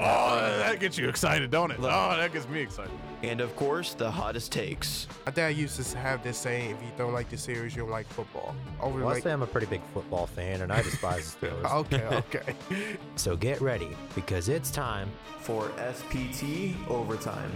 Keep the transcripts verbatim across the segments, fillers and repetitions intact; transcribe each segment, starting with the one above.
Oh, that gets you excited, don't it? Look. Oh, that gets me excited. And, of course, the hottest takes. My dad used to have this saying, if you don't like the series, you don't like football. Over well, like- I say I'm a pretty big football fan, and I despise the Steelers. okay, okay. So get ready, because it's time for S P T Overtime.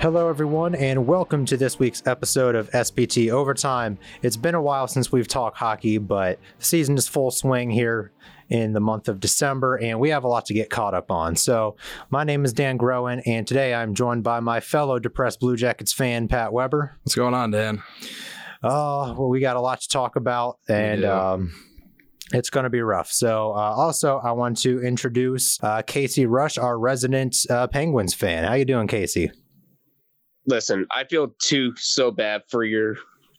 Hello, everyone, and welcome to this week's episode of S P T Overtime. It's been a while since we've talked hockey, but the season is full swing here in the month of December, and we have a lot to get caught up on. So my name is Dan Groen, and today I'm joined by my fellow depressed Blue Jackets fan, Pat Weber. What's going on, Dan? Oh, uh, well, we got a lot to talk about, and um it's going to be rough. So uh, also, I want to introduce uh, Casey Rush, our resident uh, Penguins fan. How you doing, Casey? Listen, I feel too so bad for your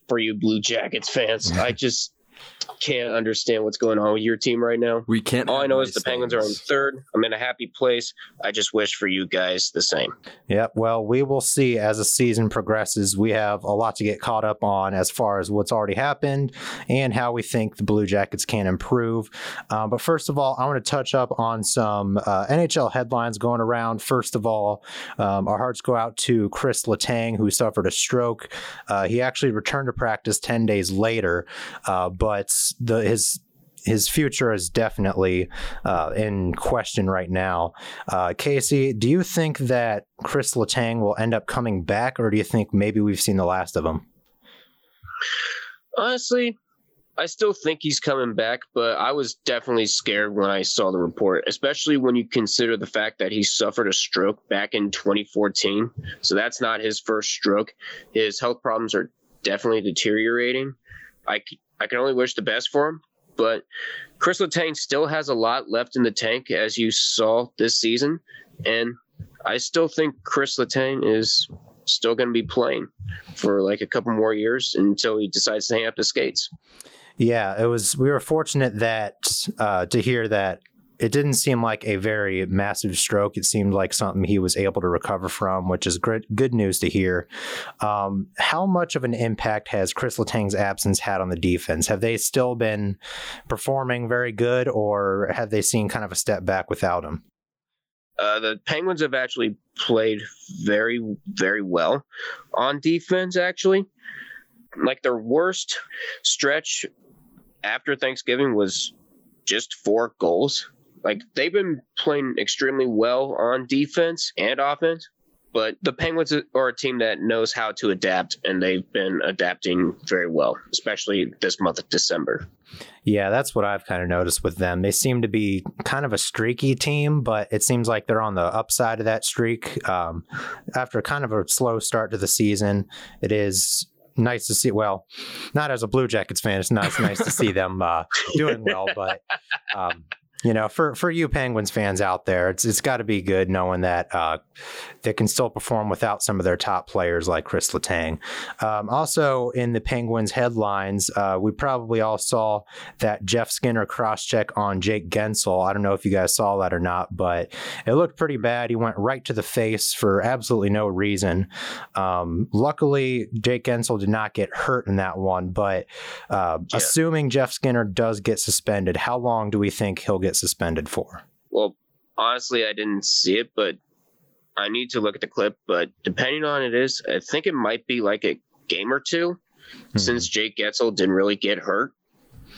for you Blue Jackets fans. I just can't understand what's going on with your team right now. We can't. All I know is the Penguins are in third. I'm in a happy place. I just wish for you guys the same. Yeah, well, we will see as the season progresses. We have a lot to get caught up on as far as what's already happened and how we think the Blue Jackets can improve. Uh, but first of all, I want to touch up on some uh, N H L headlines going around. First of all, um, our hearts go out to Chris Letang, who suffered a stroke. Uh, he actually returned to practice ten days later, uh, but The, his his future is definitely uh, in question right now. Uh, Casey, do you think that Chris Letang will end up coming back, or do you think maybe we've seen the last of him? Honestly, I still think he's coming back, but I was definitely scared when I saw the report, especially when you consider the fact that he suffered a stroke back in twenty fourteen. So that's not his first stroke. His health problems are definitely deteriorating. I I can only wish the best for him, but Chris Letang still has a lot left in the tank, as you saw this season, and I still think Chris Letang is still going to be playing for like a couple more years until he decides to hang up the skates. Yeah, it was. We were fortunate that uh, to hear that. It didn't seem like a very massive stroke. It seemed like something he was able to recover from, which is great, good news to hear. Um, how much of an impact has Chris Letang's absence had on the defense? Have they still been performing very good, or have they seen kind of a step back without him? Uh, the Penguins have actually played very, very well on defense, actually. Like, their worst stretch after Thanksgiving was just four goals. Like, they've been playing extremely well on defense and offense, but the Penguins are a team that knows how to adapt, and they've been adapting very well, especially this month of December. Yeah, that's what I've kind of noticed with them. They seem to be kind of a streaky team, but it seems like they're on the upside of that streak. Um, after kind of a slow start to the season, it is nice to see. Well, not as a Blue Jackets fan, it's not nice to see them uh, doing well, but um, you know, for, for you Penguins fans out there, it's it's got to be good knowing that uh, they can still perform without some of their top players like Chris Letang. Um, also in the Penguins headlines, uh, we probably all saw that Jeff Skinner cross-check on Jake Guentzel. I don't know if you guys saw that or not, but it looked pretty bad. He went right to the face for absolutely no reason. Um, luckily, Jake Guentzel did not get hurt in that one, but uh, yeah. Assuming Jeff Skinner does get suspended, how long do we think he'll get suspended for? Well, honestly, I didn't see it, but I need to look at the clip. But depending on it is, I think it might be like a game or two, mm-hmm. since Jake Guentzel didn't really get hurt.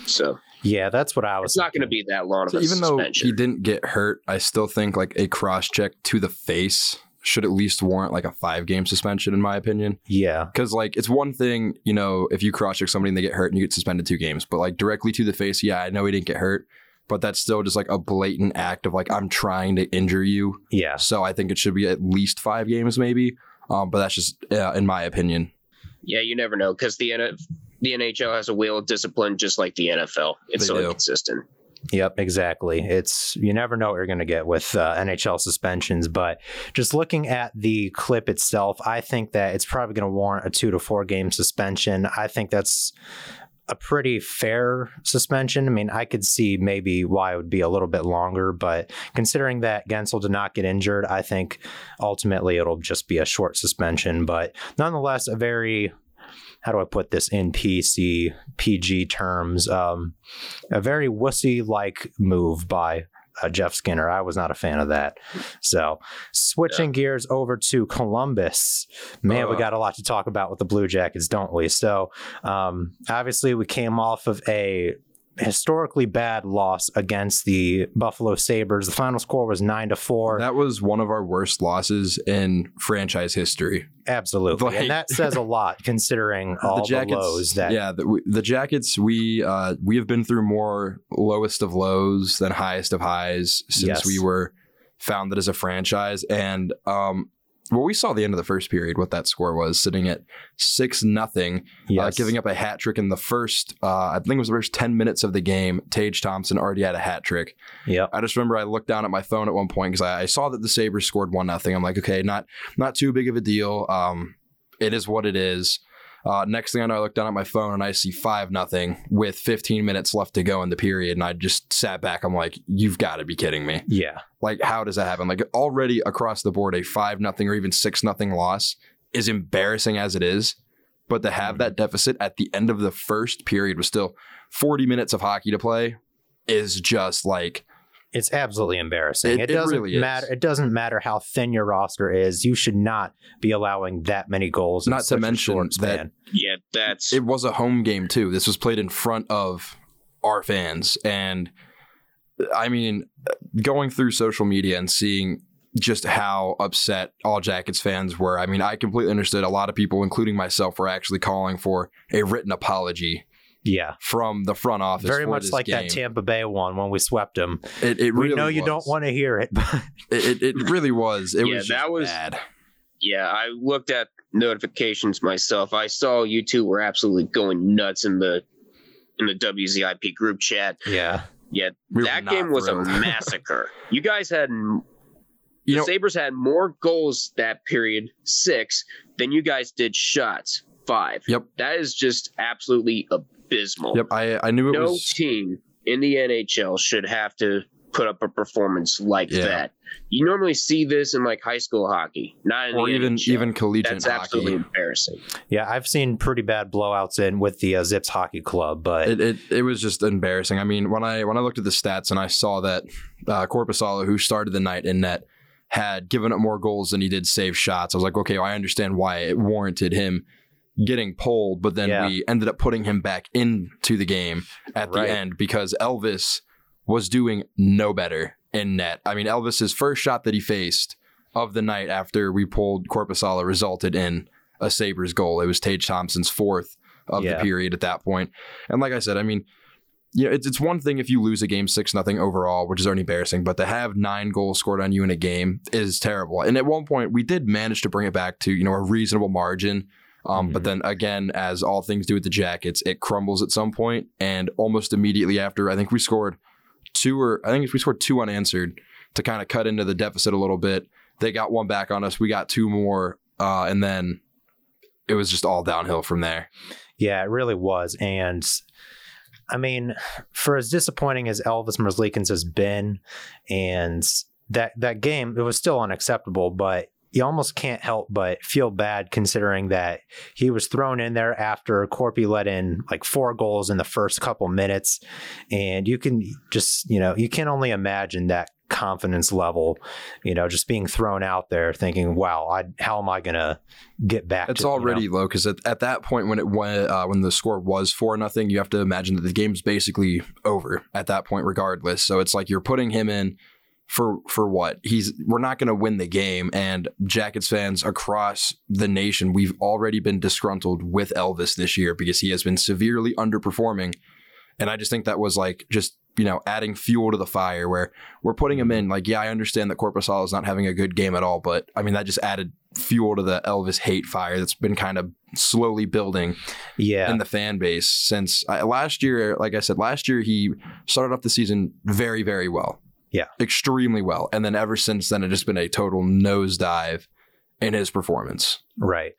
So yeah, that's what I was. It's not going to be that long of a suspension. Even though he didn't get hurt, I still think like a cross check to the face should at least warrant like a five game suspension, in my opinion. Yeah, because like it's one thing, you know, if you cross check somebody and they get hurt and you get suspended two games, but like directly to the face, yeah, I know he didn't get hurt. But that's still just like a blatant act of like, I'm trying to injure you. Yeah. So I think it should be at least five games, maybe. Um, but that's just uh, in my opinion. Yeah, you never know, because the N H L has a wheel of discipline just like the N F L. It's they so do. Inconsistent. Yep, exactly. It's, you never know what you're going to get with uh, N H L suspensions, but just looking at the clip itself, I think that it's probably going to warrant a two to four game suspension. I think that's a pretty fair suspension. I mean, I could see maybe why it would be a little bit longer, but considering that Guentzel did not get injured, I think ultimately it'll just be a short suspension, but nonetheless, a very, how do I put this in P C, P G terms? Um, a very wussy-like move by uh, Jeff Skinner. I was not a fan of that. So switching yeah. gears over to Columbus. Man, uh, we got a lot to talk about with the Blue Jackets, don't we? So um, obviously we came off of a historically bad loss against the Buffalo Sabres. The final score was nine to four. That was one of our worst losses in franchise history. Absolutely. Like, and that says a lot considering all the, Jackets, the lows that yeah, the, the Jackets, we uh, we have been through more lowest of lows than highest of highs since yes. we were founded as a franchise. And um well, we saw the end of the first period, what that score was, sitting at six nothing, yes. uh, giving up a hat trick in the first, uh, I think it was the first ten minutes of the game. Tage Thompson already had a hat trick. Yeah, I just remember I looked down at my phone at one point because I, I saw that the Sabres scored one nothing. I'm like, okay, not not too big of a deal. Um, it is what it is. Uh, next thing I know, I looked down at my phone and I see five nothing with fifteen minutes left to go in the period. And I just sat back. I'm like, you've got to be kidding me. Yeah. Like, how does that happen? Like, already across the board, a five nothing or even six nothing loss is embarrassing as it is. But to have that deficit at the end of the first period was still forty minutes of hockey to play is just like... It's absolutely embarrassing. It, it, it doesn't really matter. It doesn't matter how thin your roster is. You should not be allowing that many goals. Not to mention that. Yeah, that's. It was a home game too. This was played in front of our fans, and I mean, going through social media and seeing just how upset all Jackets fans were. I mean, I completely understood. A lot of people, including myself, were actually calling for a written apology. Yeah, from the front office. Very much like game. That Tampa Bay one when we swept them. It, it really we know was. You don't want to hear it, but it, it it really was. It yeah, was that was bad. Yeah, I looked at notifications myself. I saw you two were absolutely going nuts in the in the W Z I P group chat. Yeah, yeah, we that game was thrilled. A massacre. You guys had you the know, Sabres had more goals that period six than you guys did shots five. Yep, that is just absolutely a. Abysmal. Yep, I, I knew it no was... team in the N H L should have to put up a performance like yeah. that. You normally see this in like high school hockey, not in or the even N H L. Even collegiate That's hockey. That's absolutely embarrassing. Yeah, I've seen pretty bad blowouts in with the uh, Zips Hockey Club, but it, it it was just embarrassing. I mean, when I when I looked at the stats and I saw that uh, Korpisalo, who started the night in net, had given up more goals than he did save shots. I was like, okay, well, I understand why it warranted him getting pulled, but then yeah. we ended up putting him back into the game at right. the end because Elvis was doing no better in net. I mean, Elvis's first shot that he faced of the night after we pulled Korpisalo resulted in a Sabres goal. It was Tage Thompson's fourth of yeah. the period at that point. And like I said, I mean, you know, it's it's one thing if you lose a game six nothing overall, which is already embarrassing, but to have nine goals scored on you in a game is terrible. And at one point, we did manage to bring it back to, you know, a reasonable margin. Um, mm-hmm. But then again, as all things do with the Jackets, it crumbles at some point, and almost immediately after, I think we scored two or I think we scored two unanswered to kind of cut into the deficit a little bit. They got one back on us. We got two more, uh, and then it was just all downhill from there. Yeah, it really was. And I mean, for as disappointing as Elvis Merzlikins has been, and that that game, it was still unacceptable, but you almost can't help but feel bad considering that he was thrown in there after Corpy let in like four goals in the first couple minutes. And you can just, you know, you can only imagine that confidence level, you know, just being thrown out there thinking, wow, I, how am I going to get back? It's to, already you know? Low because at, at that point when it went, uh, when the score was four nothing, you have to imagine that the game's basically over at that point regardless. So it's like you're putting him in. For for what? He's we're not going to win the game, and Jackets fans across the nation, we've already been disgruntled with Elvis this year because he has been severely underperforming, and I just think that was like just you know, adding fuel to the fire where we're putting him in. Like, yeah, I understand that Korpisalo is not having a good game at all, but I mean, that just added fuel to the Elvis hate fire that's been kind of slowly building yeah. in the fan base since I, last year. Like I said, last year, he started off the season very, very well. Yeah. Extremely well. And then ever since then, it's just been a total nosedive in his performance. Right.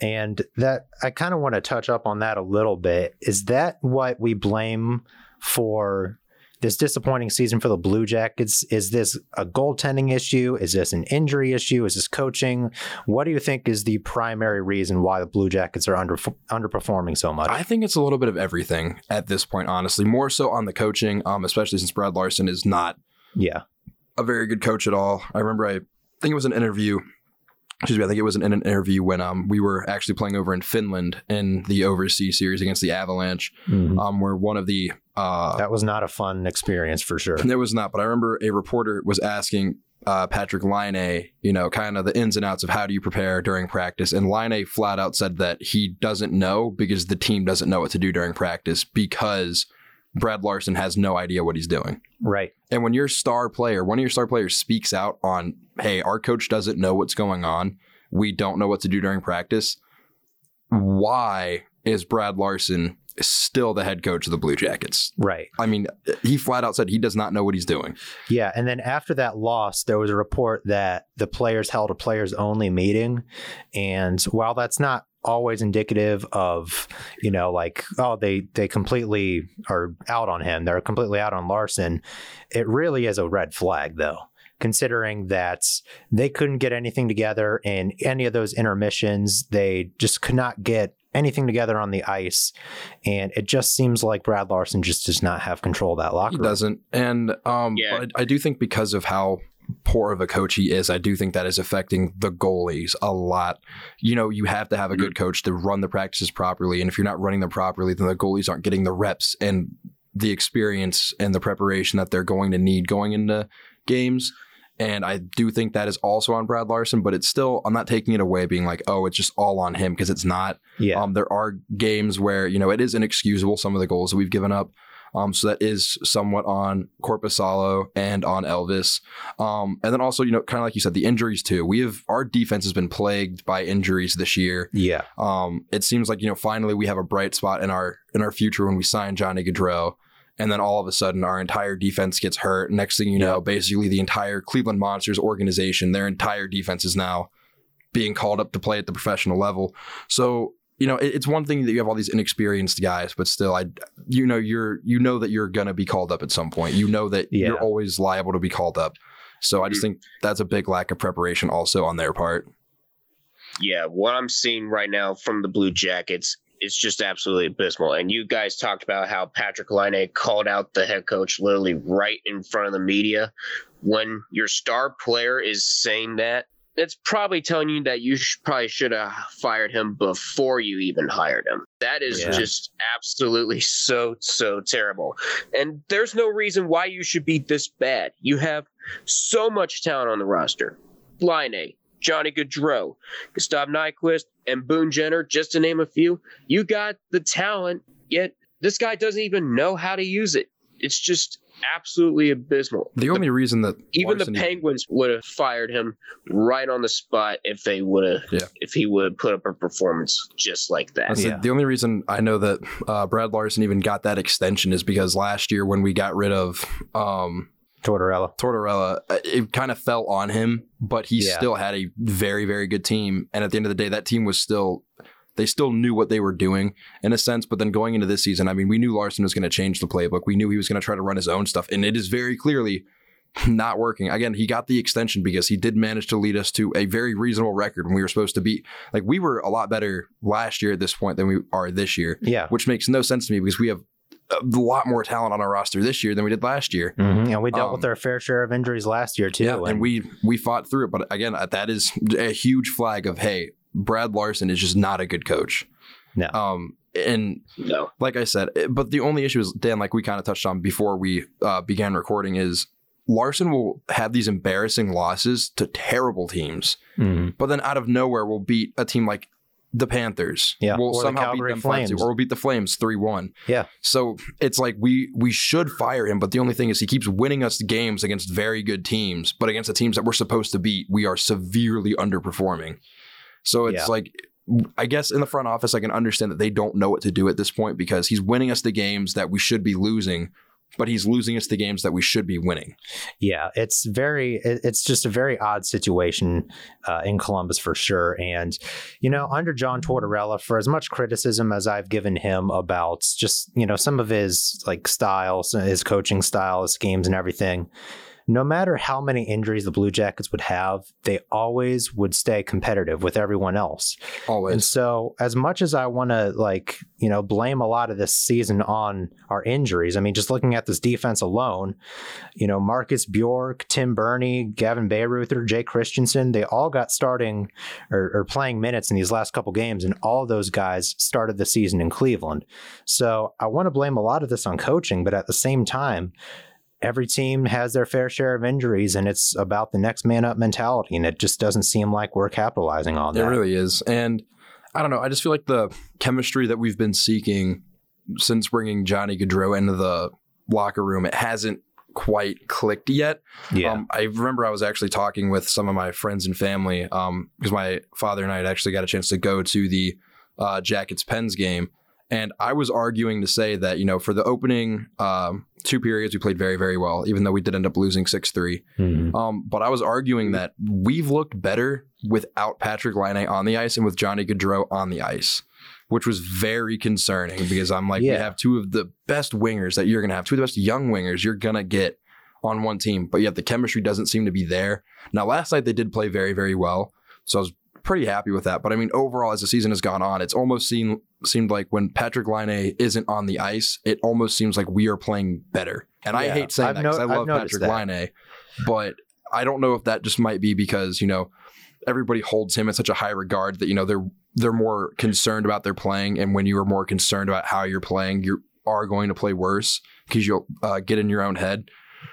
And that I kind of want to touch up on that a little bit. Is that what we blame for this disappointing season for the Blue Jackets? Is this a goaltending issue? Is this an injury issue? Is this coaching? What do you think is the primary reason why the Blue Jackets are under, underperforming so much? I think it's a little bit of everything at this point, honestly, more so on the coaching, um, especially since Brad Larson is not yeah, a very good coach at all. I remember, I think it was an interview. Excuse me, I think it was in an interview when um we were actually playing over in Finland in the overseas series against the Avalanche, mm-hmm. um where one of the uh that was not a fun experience for sure. It was not, but I remember a reporter was asking uh Patrik Laine, you know, kind of the ins and outs of how do you prepare during practice, and Laine flat out said that he doesn't know because the team doesn't know what to do during practice because Brad Larson has no idea what he's doing. Right. And when your star player, one of your star players speaks out on, hey, our coach doesn't know what's going on. We don't know what to do during practice. Why is Brad Larson still the head coach of the Blue Jackets? Right. I mean, he flat out said he does not know what he's doing. Yeah. And then after that loss, there was a report that the players held a players only meeting. And while that's not always indicative of, you know, like, oh, they they completely are out on him, they're completely out on Larson, it really is a red flag, though, considering that they couldn't get anything together in any of those intermissions. They just could not get anything together on the ice, and it just seems like Brad Larson just does not have control of that locker room. He doesn't. And um yeah. but I, I do think because of how poor of a coach he is, I do think that is affecting the goalies a lot. You know, you have to have a good coach to run the practices properly, and if you're not running them properly, then the goalies aren't getting the reps and the experience and the preparation that they're going to need going into games. And I do think that is also on Brad Larson, but it's still, I'm not taking it away being like, oh, it's just all on him, because it's not. Yeah. Um, there are games where, you know, it is inexcusable, some of the goals that we've given up. Um, so that is somewhat on Korpisalo and on Elvis. Um, and then also, you know, kind of like you said, the injuries too. We have, our defense has been plagued by injuries this year. Yeah. Um, it seems like, you know, finally we have a bright spot in our, in our future when we sign Johnny Gaudreau. And then all of a sudden our entire defense gets hurt. Next thing you know, yeah. basically the entire Cleveland Monsters organization, their entire defense is now being called up to play at the professional level. So, you know, it's one thing that you have all these inexperienced guys, but still, I, you know, you're, you know that you're going to be called up at some point. You know that yeah. you're always liable to be called up. So I just think that's a big lack of preparation also on their part. Yeah. What I'm seeing right now from the Blue Jackets is just absolutely abysmal. And you guys talked about how Patrik Laine called out the head coach literally right in front of the media. When your star player is saying that, it's probably telling you that you should, probably should have fired him before you even hired him. That is yeah. just absolutely so, so terrible. And there's no reason why you should be this bad. You have so much talent on the roster. Laine, Johnny Gaudreau, Gustav Nyquist, and Boone Jenner, just to name a few. You got the talent, yet this guy doesn't even know how to use it. It's just absolutely abysmal. The only the, reason that even Larson the Penguins even, would have fired him right on the spot if they would have yeah. if he would have put up a performance just like that. Yeah. The only reason I know that uh, Brad Larson even got that extension is because last year when we got rid of um, Tortorella, Tortorella, it kind of fell on him, but he yeah. still had a very, very good team. And at the end of the day, that team was still. They still knew what they were doing in a sense, but then going into this season, I mean, we knew Larson was going to change the playbook. We knew he was going to try to run his own stuff, and it is very clearly not working. Again, he got the extension because he did manage to lead us to a very reasonable record when we were supposed to be like, we were a lot better last year at this point than we are this year, yeah. which makes no sense to me because we have a lot more talent on our roster this year than we did last year. Mm-hmm. And we dealt um, with our fair share of injuries last year too. Yeah, and, and we, we fought through it. But again, that is a huge flag of, hey, Brad Larson is just not a good coach. No. Um, and no. like I said, but the only issue is, Dan, like we kind of touched on before we uh, began recording, is Larson will have these embarrassing losses to terrible teams, mm-hmm. but then out of nowhere will beat a team like the Panthers. Yeah. We'll or somehow the beat them Flames. five two, or we'll beat the Flames three one. Yeah. So it's like we we should fire him, but the only thing is he keeps winning us games against very good teams, but against the teams that we're supposed to beat, we are severely underperforming. So it's yeah. like, I guess in the front office, I can understand that they don't know what to do at this point because he's winning us the games that we should be losing, but he's losing us the games that we should be winning. Yeah, it's very, it's just a very odd situation uh, in Columbus for sure. And, you know, under John Tortorella, for as much criticism as I've given him about just, you know, some of his like styles, his coaching style, his schemes and everything, no matter how many injuries the Blue Jackets would have, they always would stay competitive with everyone else. Always. And so as much as I want to, like, you know, blame a lot of this season on our injuries, I mean, just looking at this defense alone, you know, Marcus Bjork, Tim Burney, Gavin Bayreuther, Jay Christensen, they all got starting or, or playing minutes in these last couple games, and all those guys started the season in Cleveland. So I want to blame a lot of this on coaching, but at the same time, every team has their fair share of injuries, and it's about the next man up mentality, and it just doesn't seem like we're capitalizing on that. It really is. And I don't know. I just feel like the chemistry that we've been seeking since bringing Johnny Gaudreau into the locker room, it hasn't quite clicked yet. Yeah. Um, I remember I was actually talking with some of my friends and family because um, my father and I had actually got a chance to go to the uh, Jackets-Pens game. And I was arguing to say that, you know, for the opening um, two periods, we played very, very well, even though we did end up losing six three. Mm-hmm. Um, but I was arguing that we've looked better without Patrik Laine on the ice and with Johnny Gaudreau on the ice, which was very concerning because I'm like, yeah. we have two of the best wingers that you're going to have, two of the best young wingers you're going to get on one team. But yet the chemistry doesn't seem to be there. Now, last night they did play very, very well. So I was pretty happy with that. But I mean, overall, as the season has gone on, it's almost seen, seemed like when Patrik Laine isn't on the ice, it almost seems like we are playing better. And yeah, I hate saying I've that because no, I love Patrik Laine. But I don't know if that just might be because, you know, everybody holds him in such a high regard that, you know, they're they're more concerned about their playing. And when you are more concerned about how you're playing, you are going to play worse because you'll uh, get in your own head.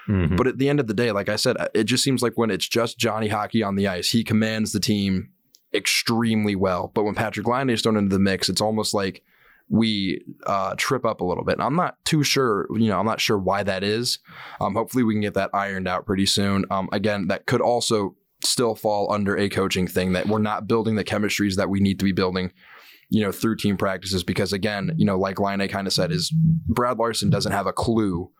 Mm-hmm. But at the end of the day, like I said, it just seems like when it's just Johnny Hockey on the ice, he commands the team extremely well. But when Patrik Laine is thrown into the mix, it's almost like we uh, trip up a little bit. And I'm not too sure, you know, I'm not sure why that is. Um, hopefully we can get that ironed out pretty soon. Um, again, that could also still fall under a coaching thing that we're not building the chemistries that we need to be building, you know, through team practices. Because again, you know, like Laine kind of said, is Brad Larson doesn't have a clue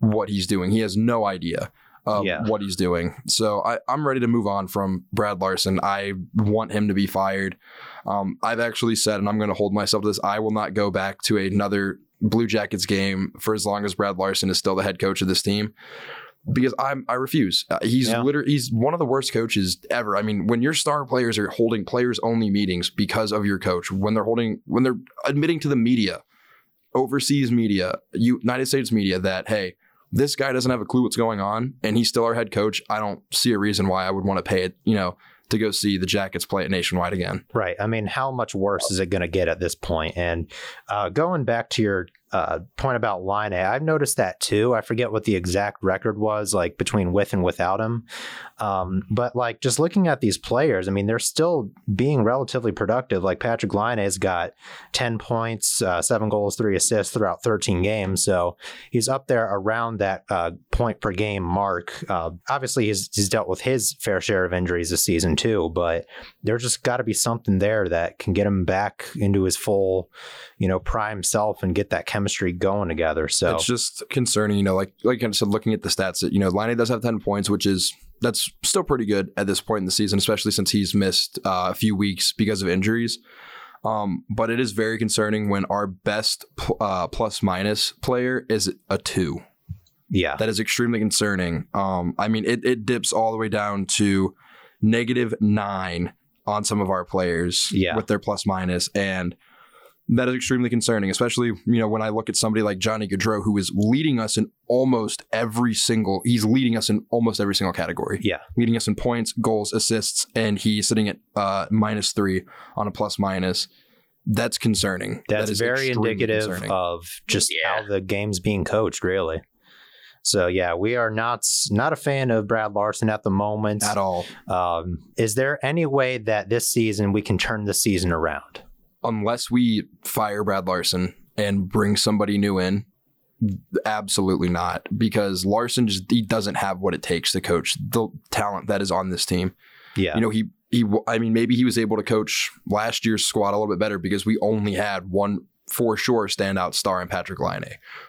what he's doing. He has no idea. Of yeah. what he's doing. So I, I'm ready to move on from Brad Larson. I want him to be fired. Um, I've actually said, and I'm going to hold myself to this, I will not go back to another Blue Jackets game for as long as Brad Larson is still the head coach of this team because I'm, I refuse. Uh, he's yeah. literally, he's one of the worst coaches ever. I mean, when your star players are holding players only meetings because of your coach, when they're holding, when they're admitting to the media, overseas media, United States media that, hey, this guy doesn't have a clue what's going on, and he's still our head coach. I don't see a reason why I would want to pay it, you know, to go see the Jackets play it Nationwide again. Right. I mean, how much worse is it going to get at this point? And uh, going back to your uh, point about Laine, I've noticed that too. I forget what the exact record was, like between with and without him. Um, but like just looking at these players, I mean, they're still being relatively productive. Like Patrik Laine has got ten points, uh, seven goals, three assists throughout thirteen games. So he's up there around that uh, point per game mark. Uh, obviously, he's, he's dealt with his fair share of injuries this season too, but there's just got to be something there that can get him back into his full, you know, prime self and get that chemistry going together. So it's just concerning, you know, like like I said, looking at the stats that, you know, Laine does have ten points, which is that's still pretty good at this point in the season, especially since he's missed uh, a few weeks because of injuries. Um, but it is very concerning when our best pl- uh, plus minus player is a two. Yeah, that is extremely concerning. Um, I mean, it it dips all the way down to negative nine on some of our players yeah. with their plus minus. And that is extremely concerning, especially, you know, when I look at somebody like Johnny Gaudreau, who is leading us in almost every single, he's leading us in almost every single category. Yeah. Leading us in points, goals, assists, and he's sitting at uh, minus three on a plus minus. That's concerning. That's that is very indicative concerning. Of just yeah. how the game's being coached, really. So, yeah, we are not not a fan of Brad Larson at the moment. At all. Um, is there any way that this season we can turn the season around? unless we fire Brad Larson and bring somebody new in, absolutely not. Because Larson just he doesn't have what it takes to coach the talent that is on this team. Yeah, you know he he. I mean, maybe he was able to coach last year's squad a little bit better because we only had one for sure standout star in Patrik Laine.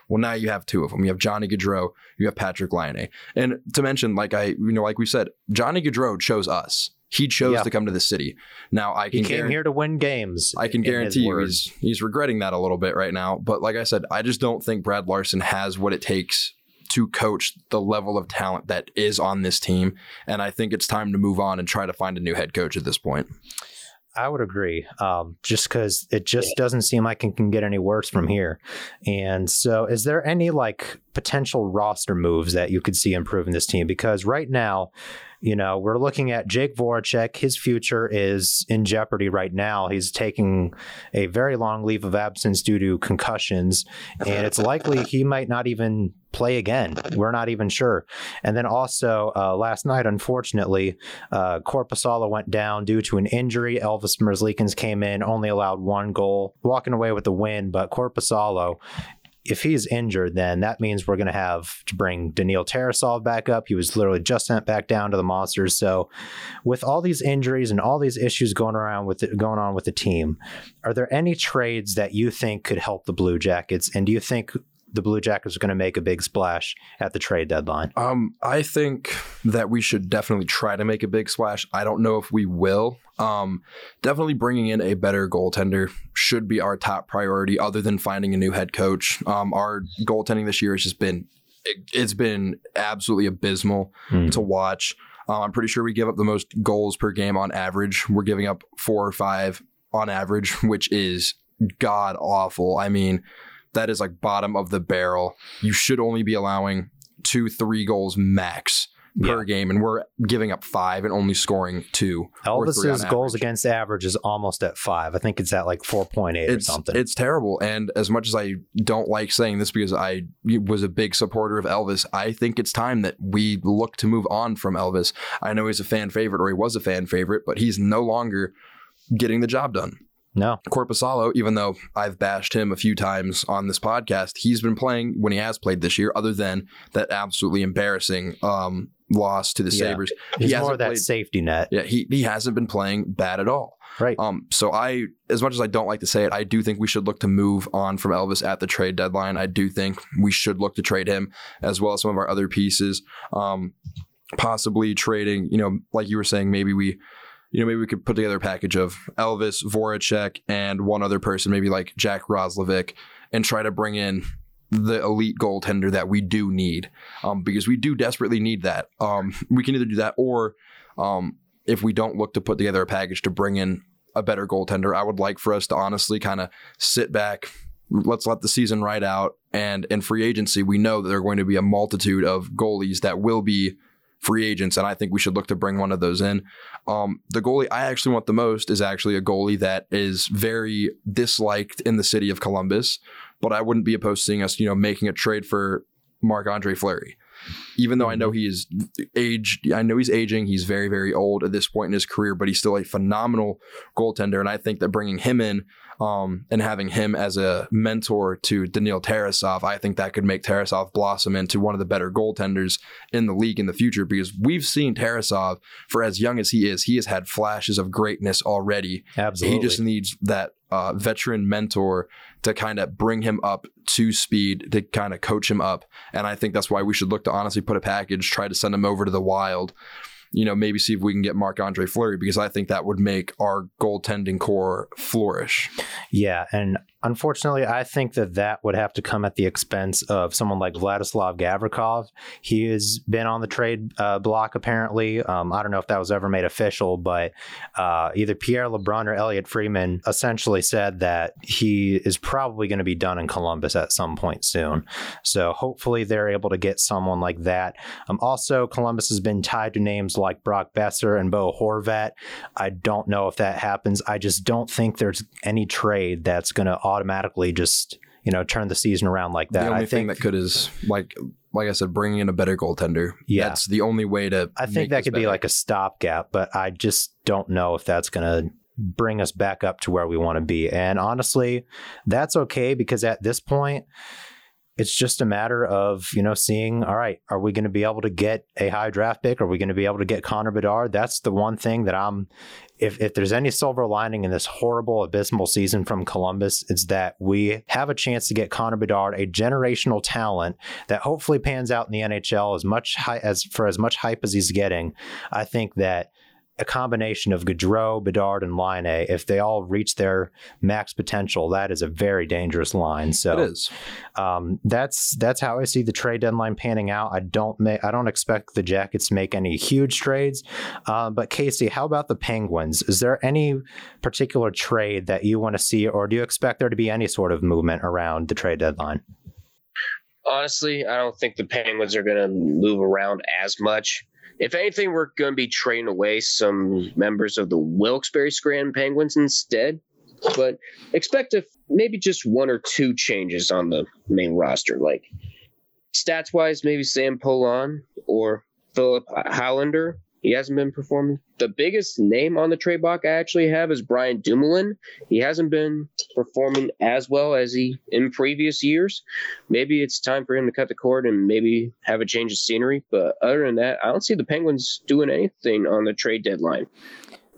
Well, now you have two of them. You have Johnny Gaudreau, you have Patrik Laine, and to mention, like I, you know, like we said, Johnny Gaudreau chose us. He chose yeah. to come to the city. Now I can he came guar- here to win games. I can guarantee you he's, he's regretting that a little bit right now. But like I said, I just don't think Brad Larson has what it takes to coach the level of talent that is on this team. And I think it's time to move on and try to find a new head coach at this point. I would agree, um, just because it just doesn't seem like it can get any worse from here. And so is there any like potential roster moves that you could see improving this team? Because right now, you know, we're looking at Jake Voracek. His future is in jeopardy right now. He's taking a very long leave of absence due to concussions, and it's likely he might not even play again. We're not even sure. And then also uh, last night, unfortunately, uh, Korpisalo went down due to an injury. Elvis Merzlikins came in, only allowed one goal, walking away with the win. But Korpisalo, if he's injured, then that means we're going to have to bring Daniil Tarasov back up. He was literally just sent back down to the Monsters. So with all these injuries and all these issues going around with it, going on with the team, are there any trades that you think could help the Blue Jackets? And do you think the Blue Jackets are going to make a big splash at the trade deadline? Um, I think that we should definitely try to make a big splash. I don't know if we will. Um, definitely bringing in a better goaltender should be our top priority other than finding a new head coach. Um, our goaltending this year has just been, it, it's been absolutely abysmal mm. to watch. Uh, I'm pretty sure we give up the most goals per game on average. We're giving up four or five on average, which is god awful. I mean, that is like bottom of the barrel. You should only be allowing two, three goals max per yeah. game, and we're giving up five and only scoring two. Elvis's goals against average is almost at five. I think it's at like four point eight it's, or something. It's terrible. And as much as I don't like saying this because I was a big supporter of Elvis, I think it's time that we look to move on from Elvis. I know he's a fan favorite, or he was a fan favorite, but he's no longer getting the job done. No. Korpisalo, even though I've bashed him a few times on this podcast, he's been playing when he has played this year, other than that absolutely embarrassing um, loss to the yeah. Sabres. He's he more of that played, safety net. Yeah, he, he hasn't been playing bad at all. Right. Um. So I, as much as I don't like to say it, I do think we should look to move on from Elvis at the trade deadline. I do think we should look to trade him as well as some of our other pieces. Um, possibly trading, you know, like you were saying, maybe we... You know, maybe we could put together a package of Elvis, Voracek, and one other person, maybe like Jack Roslovic, and try to bring in the elite goaltender that we do need, um, because we do desperately need that. Um, we can either do that, or um, if we don't look to put together a package to bring in a better goaltender, I would like for us to honestly kind of sit back. Let's let the season ride out. And in free agency, we know that there are going to be a multitude of goalies that will be free agents, and I think we should look to bring one of those in. Um, the goalie I actually want the most is actually a goalie that is very disliked in the city of Columbus, but I wouldn't be opposed to seeing us, you know, making a trade for Marc-Andre Fleury. Even though I know he is age, I know he's aging, he's very, very old at this point in his career, but he's still a phenomenal goaltender, and I think that bringing him in um, and having him as a mentor to Daniil Tarasov, I think that could make Tarasov blossom into one of the better goaltenders in the league in the future, because we've seen Tarasov, for as young as he is, he has had flashes of greatness already. Absolutely. He just needs that uh, veteran mentor to kind of bring him up to speed, to kind of coach him up, and I think that's why we should look to honestly put a package, try to send him over to the Wild, you know, maybe see if we can get Marc-Andre Fleury, because I think that would make our goaltending core flourish. Yeah, and unfortunately, I think that that would have to come at the expense of someone like Vladislav Gavrikov. He has been on the trade uh, block, apparently. Um, I don't know if that was ever made official, but uh, either Pierre LeBrun or Elliot Friedman essentially said that he is probably going to be done in Columbus at some point soon. So hopefully they're able to get someone like that. Um, also, Columbus has been tied to names like Brock Besser and Bo Horvat. I don't know if that happens. I just don't think there's any trade that's going to automatically just, you know, turn the season around like that. The only I think thing that could is like like I said, bringing in a better goaltender. Yeah, that's the only way to. I think that could better. be like a stopgap, but I just don't know if that's going to bring us back up to where we want to be. And honestly, that's okay, because at this point, it's just a matter of, you know, seeing, all right, are we going to be able to get a high draft pick? Are we going to be able to get Connor Bedard? That's the one thing that I'm, if, if there's any silver lining in this horrible, abysmal season from Columbus, it's that we have a chance to get Connor Bedard, a generational talent that hopefully pans out in the N H L as much high, as for as much hype as he's getting. I think that a combination of Gaudreau, Bedard, and Laine, if they all reach their max potential, that is a very dangerous line. So it is. Um, that's that's how I see the trade deadline panning out. I don't make, I don't expect the Jackets to make any huge trades. Uh, but Casey, how about the Penguins? Is there any particular trade that you want to see, or do you expect there to be any sort of movement around the trade deadline? Honestly, I don't think the Penguins are going to move around as much. If anything, we're going to be trading away some members of the Wilkes-Barre Scranton Penguins instead, but expect if maybe just one or two changes on the main roster. Like stats-wise, maybe Sam Polon or Philip Hollander. He hasn't been performing. The biggest name on the trade block I actually have is Brian Dumoulin. He hasn't been performing as well as he in previous years. Maybe it's time for him to cut the cord and maybe have a change of scenery. But other than that, I don't see the Penguins doing anything on the trade deadline.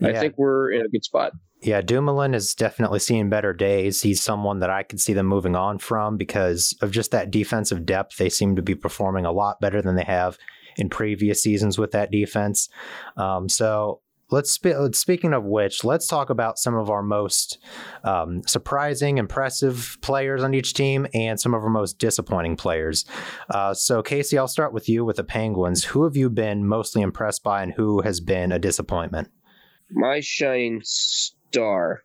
Yeah. I think we're in a good spot. Yeah, Dumoulin has definitely seen better days. He's someone that I could see them moving on from because of just that defensive depth. They seem to be performing a lot better than they have in previous seasons with that defense. Um, so let's sp- speaking of which, let's talk about some of our most um, surprising, impressive players on each team and some of our most disappointing players. Uh, so Casey, I'll start with you with the Penguins. Who have you been mostly impressed by and who has been a disappointment? My shining star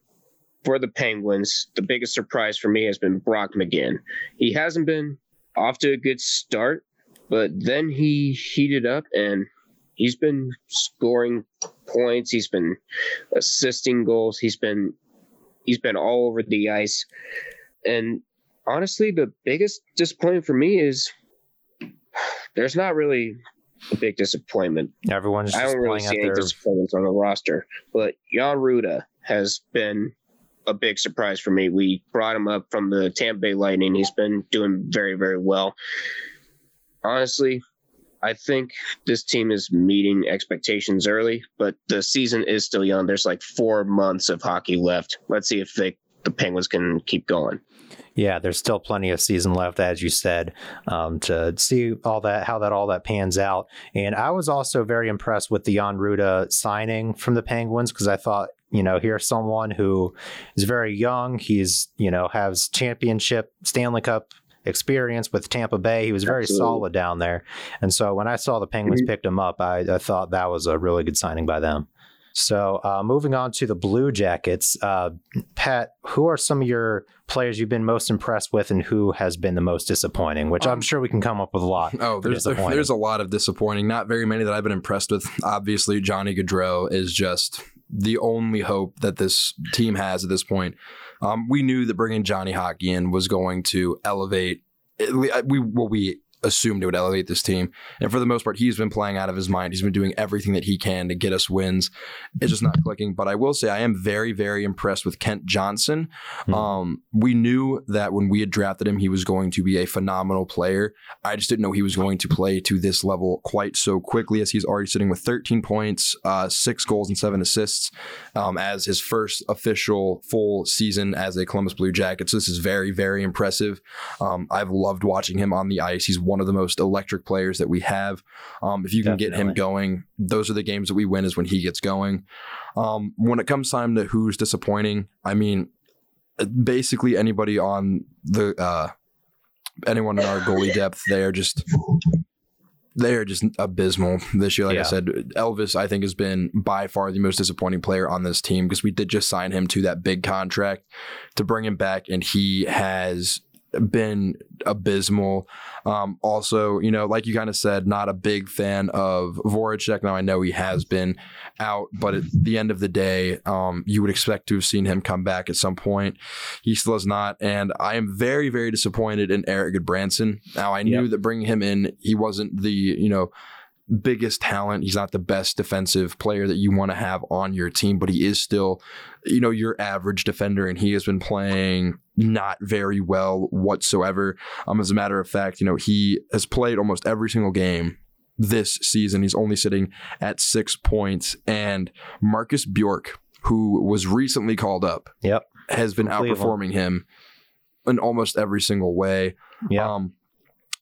for the Penguins, the biggest surprise for me has been Brock McGinn. He hasn't been off to a good start, but then he heated up and he's been scoring points. He's been assisting goals. He's been he's been all over the ice. And honestly, the biggest disappointment for me is there's not really a big disappointment. Everyone's I don't really see any their... disappointments on the roster. But Jan Ruda has been a big surprise for me. We brought him up from the Tampa Bay Lightning. He's been doing very, very well. Honestly, I think this team is meeting expectations early, but the season is still young. There's like four months of hockey left. Let's see if they, the Penguins can keep going. Yeah, there's still plenty of season left, as you said, um, to see all that, how that all that pans out. And I was also very impressed with the Jan Ruda signing from the Penguins because I thought, you know, here's someone who is very young. He's, you know, has championship, Stanley Cup experience with Tampa Bay. He was very Absolutely. solid down there. And so when I saw the Penguins mm-hmm. picked him up, I, I thought that was a really good signing by them. So uh, moving on to the Blue Jackets, uh, Pat, who are some of your players you've been most impressed with and who has been the most disappointing, which um, I'm sure we can come up with a lot. Oh, there's there, there's a lot of disappointing. Not very many that I've been impressed with. Obviously, Johnny Gaudreau is just the only hope that this team has at this point. Um, we knew that bringing Johnny Hockey in was going to elevate we what we assumed it would elevate this team. And for the most part, he's been playing out of his mind. He's been doing everything that he can to get us wins. It's just not clicking. But I will say I am very, very impressed with Kent Johnson. Mm-hmm. Um, we knew that when we had drafted him, he was going to be a phenomenal player. I just didn't know he was going to play to this level quite so quickly, as he's already sitting with thirteen points, uh, six goals and seven assists um, as his first official full season as a Columbus Blue Jacket. So this is very, very impressive. Um, I've loved watching him on the ice. He's one of the most electric players that we have. Um, if you can Definitely. get him going, those are the games that we win, is when he gets going. Um, when it comes time to who's disappointing, I mean, basically anybody on the uh, anyone in our goalie depth, they are just they are just abysmal this year. Like yeah. I said, Elvis, I think, has been by far the most disappointing player on this team because we did just sign him to that big contract to bring him back, and he has been abysmal. Um, also, you know, like you kind of said, not a big fan of Voracek. Now I know he has been out, but at the end of the day, um, you would expect to have seen him come back at some point. He still has not. And I am very, very disappointed in Erik Gudbranson. Now I yep. knew that bringing him in, he wasn't the, you know, biggest talent. He's not the best defensive player that you want to have on your team, but he is still, you know, your average defender, and he has been playing not very well whatsoever. Um, as a matter of fact, you know, he has played almost every single game this season. He's only sitting at six points, and Marcus Bjork, who was recently called up, yep, has been outperforming him in almost every single way. Yeah. Um,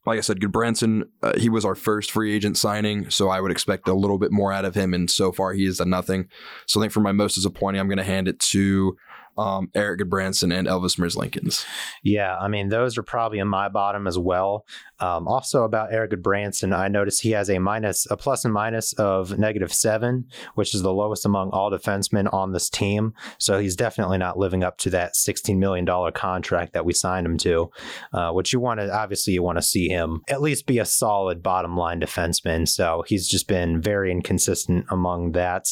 Like I said, Gudbranson, uh, he was our first free agent signing, so I would expect a little bit more out of him, and so far he has done nothing. So I think for my most disappointing, I'm going to hand it to um, Erik Gudbranson and Elvis Merzlikins. Yeah, I mean, those are probably in my bottom as well. Um, also about Erik Gudbranson, I noticed he has a minus, a plus and minus of negative seven, which is the lowest among all defensemen on this team. So he's definitely not living up to that sixteen million dollars contract that we signed him to, uh, which you want to, obviously you want to see him at least be a solid bottom line defenseman. So he's just been very inconsistent among that.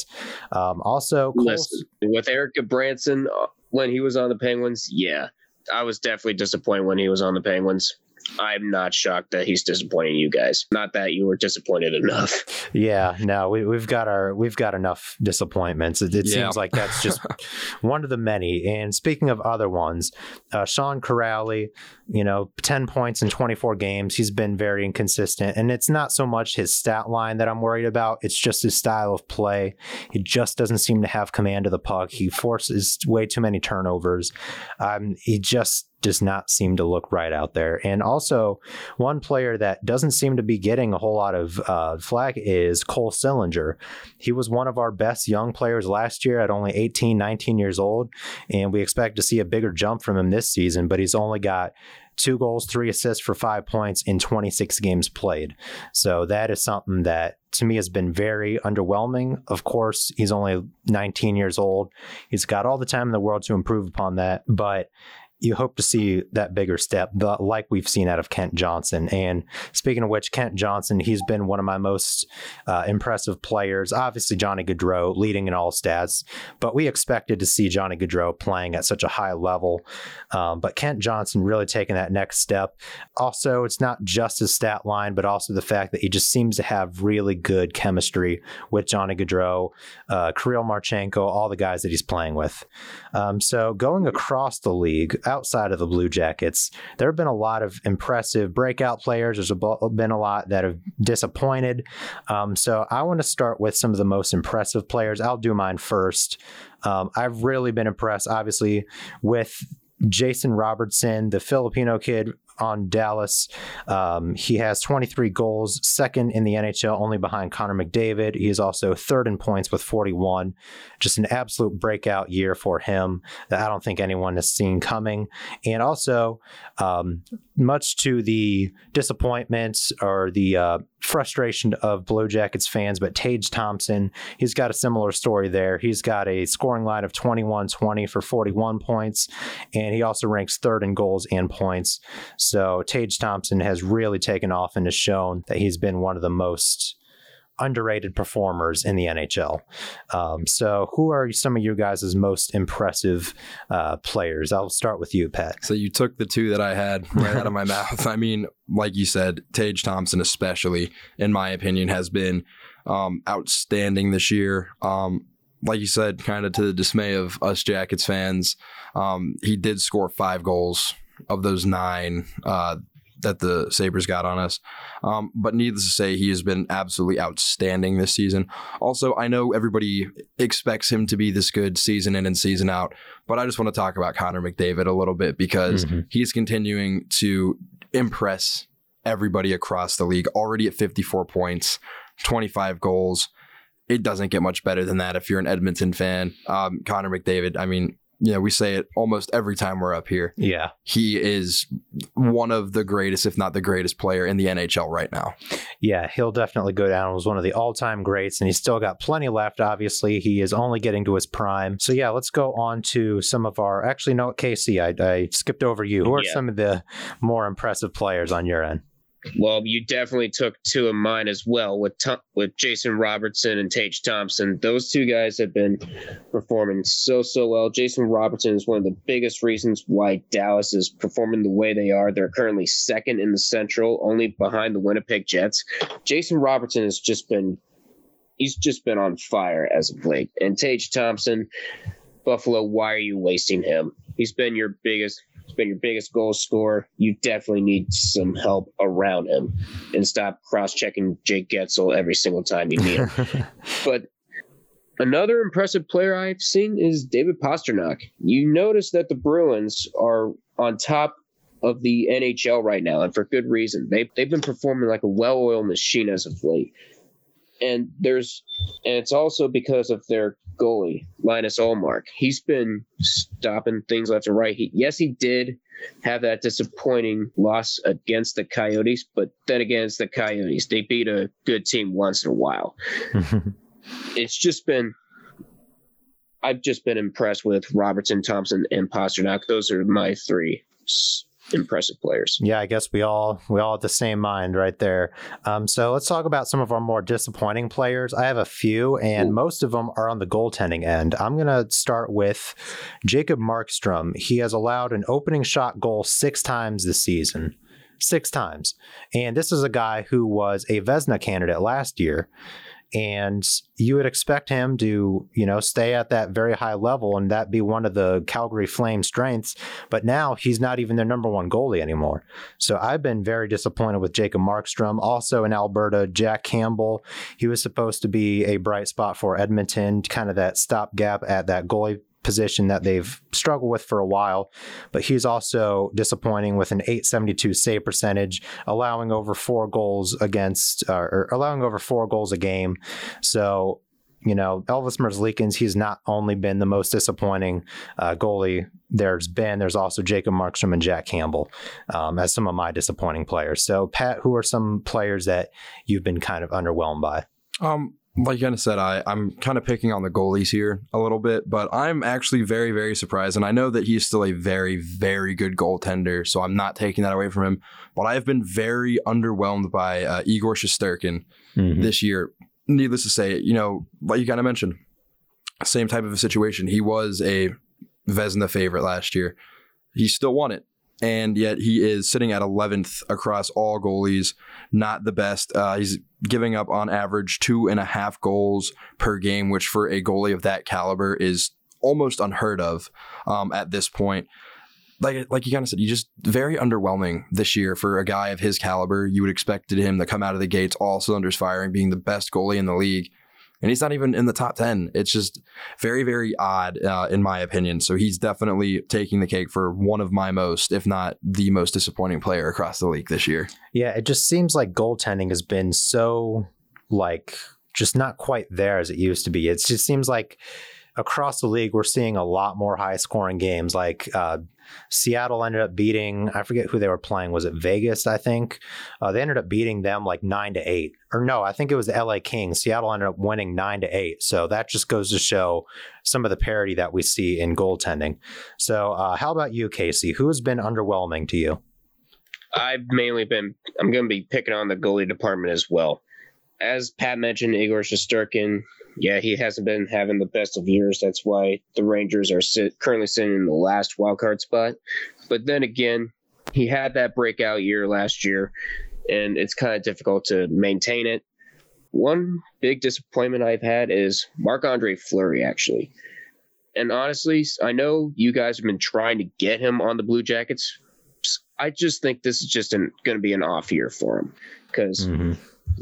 Um, also, Listen, with Erik Gudbranson, when he was on the Penguins, yeah, I was definitely disappointed when he was on the Penguins. I'm not shocked that he's disappointing you guys. Not that you were disappointed enough. Yeah, no, we, we've got our we've got enough disappointments. It, it yeah. seems like that's just one of the many. And speaking of other ones, uh, Sean Corrali, you know, ten points in twenty-four games. He's been very inconsistent. And it's not so much his stat line that I'm worried about. It's just his style of play. He just doesn't seem to have command of the puck. He forces way too many turnovers. Um, he just does not seem to look right out there. And also, one player that doesn't seem to be getting a whole lot of uh, flack is Cole Sillinger. He was one of our best young players last year at only eighteen, nineteen years old, and we expect to see a bigger jump from him this season, but he's only got two goals, three assists for five points in twenty-six games played. So that is something that to me has been very underwhelming. Of course, he's only nineteen years old. He's got all the time in the world to improve upon that, but you hope to see that bigger step like we've seen out of Kent Johnson. And speaking of which, Kent Johnson, he's been one of my most uh, impressive players. Obviously, Johnny Gaudreau leading in all stats, but we expected to see Johnny Gaudreau playing at such a high level. Um, but Kent Johnson really taking that next step. Also, it's not just his stat line, but also the fact that he just seems to have really good chemistry with Johnny Gaudreau, uh, Kirill Marchenko, all the guys that he's playing with. Um, so going across the league, outside of the Blue Jackets, there have been a lot of impressive breakout players. There's been a lot that have disappointed. Um, so I want to start with some of the most impressive players. I'll do mine first. Um, I've really been impressed, obviously, with Jason Robertson, the Filipino kid on Dallas. Um, he has twenty-three goals, second in the N H L, only behind Connor McDavid. He is also third in points with forty-one. Just an absolute breakout year for him that I don't think anyone has seen coming. And also, um, much to the disappointment or the uh, frustration of Blue Jackets fans, but Tage Thompson, he's got a similar story there. He's got a scoring line of twenty-one twenty for forty-one points, and he also ranks third in goals and points. So Tage Thompson has really taken off and has shown that he's been one of the most underrated performers in the N H L. Um, so who are some of you guys' most impressive uh, players? I'll start with you, Pat. So you took the two that I had right out of my mouth. I mean, like you said, Tage Thompson especially, in my opinion, has been um, outstanding this year. Um, like you said, kind of to the dismay of us Jackets fans, um, he did score five goals of those nine uh, that the Sabres got on us. Um, but needless to say, he has been absolutely outstanding this season. Also, I know everybody expects him to be this good season in and season out, but I just want to talk about Connor McDavid a little bit because mm-hmm. he's continuing to impress everybody across the league, already at fifty-four points, twenty-five goals. It doesn't get much better than that if you're an Edmonton fan. Um, Connor McDavid, I mean, you know, we say it almost every time we're up here. Yeah. He is one of the greatest, if not the greatest player in the N H L right now. Yeah, he'll definitely go down as one of the all-time greats, and he's still got plenty left, obviously. He is only getting to his prime. So, yeah, let's go on to some of our... Actually, no, Casey, I, I skipped over you. Who are yeah. some of the more impressive players on your end? Well, you definitely took two of mine as well with Tom- with Jason Robertson and Tage Thompson. Those two guys have been performing so, so well. Jason Robertson is one of the biggest reasons why Dallas is performing the way they are. They're currently second in the Central, only behind the Winnipeg Jets. Jason Robertson has just been – he's just been on fire as of late. And Tage Thompson, Buffalo, why are you wasting him? He's been your biggest – been your biggest goal scorer. You definitely need some help around him and stop cross-checking Jake Guentzel every single time you need him. But another impressive player I've seen is David Pastrnak. You notice that the Bruins are on top of the N H L right now, and for good reason. They, they've been performing like a well-oiled machine as of late. And there's, and it's also because of their goalie, Linus Ullmark. He's been stopping things left and right. He, yes, he did have that disappointing loss against the Coyotes, but then again, it's the Coyotes. They beat a good team once in a while. It's just been, I've just been impressed with Robertson, Thompson, and Pastrnak. Those are my three impressive players. Yeah, I guess we all we all have the same mind right there. Um, so let's talk about some of our more disappointing players. I have a few, and Ooh. most of them are on the goaltending end. I'm going to start with Jacob Markstrom. He has allowed an opening shot goal six times this season. Six times. And this is a guy who was a Vezina candidate last year. And you would expect him to, you know, stay at that very high level and that be one of the Calgary Flames strengths. But now he's not even their number one goalie anymore. So I've been very disappointed with Jacob Markstrom. Also in Alberta, Jack Campbell. He was supposed to be a bright spot for Edmonton, kind of that stopgap at that goalie position that they've struggled with for a while, but he's also disappointing with an eight seventy-two save percentage, allowing over four goals against, uh, or allowing over four goals a game. So, you know, Elvis Merzlikins, he's not only been the most disappointing uh, goalie there's been, there's also Jacob Markstrom and Jack Campbell um, as some of my disappointing players. So, Pat, who are some players that you've been kind of underwhelmed by? Um. Like Jenna said, I, I'm kind of picking on the goalies here a little bit, but I'm actually very, very surprised. And I know that he's still a very, very good goaltender, so I'm not taking that away from him. But I've been very underwhelmed by uh, Igor Shesterkin mm-hmm. this year. Needless to say, you know, like you kind of mentioned, same type of a situation. He was a Vezina favorite last year. He still won it. And yet he is sitting at eleventh across all goalies, not the best. Uh, he's giving up on average two and a half goals per game, which for a goalie of that caliber is almost unheard of um, at this point. Like like you kind of said, you just very underwhelming this year for a guy of his caliber. You would expected him to come out of the gates, all cylinders firing, being the best goalie in the league. And he's not even in the top ten. It's just very, very odd, uh, in my opinion. So he's definitely taking the cake for one of my most, if not the most disappointing player across the league this year. Yeah, it just seems like goaltending has been so, like, just not quite there as it used to be. It just seems like across the league, we're seeing a lot more high-scoring games. Like uh, Seattle ended up beating, I forget who they were playing. Was it Vegas, I think? Uh, they ended up beating them like nine to eight. Or no, I think it was the L A Kings. Seattle ended up winning nine to eight. So that just goes to show some of the parity that we see in goaltending. So uh, how about you, Casey? Who has been underwhelming to you? I've mainly been, I'm going to be picking on the goalie department as well. As Pat mentioned, Igor Shesterkin, yeah, he hasn't been having the best of years. That's why the Rangers are sit, currently sitting in the last wildcard spot. But then again, he had that breakout year last year, and it's kind of difficult to maintain it. One big disappointment I've had is Marc-Andre Fleury, actually. And honestly, I know you guys have been trying to get him on the Blue Jackets. I just think this is just going to be an off year for him because mm-hmm.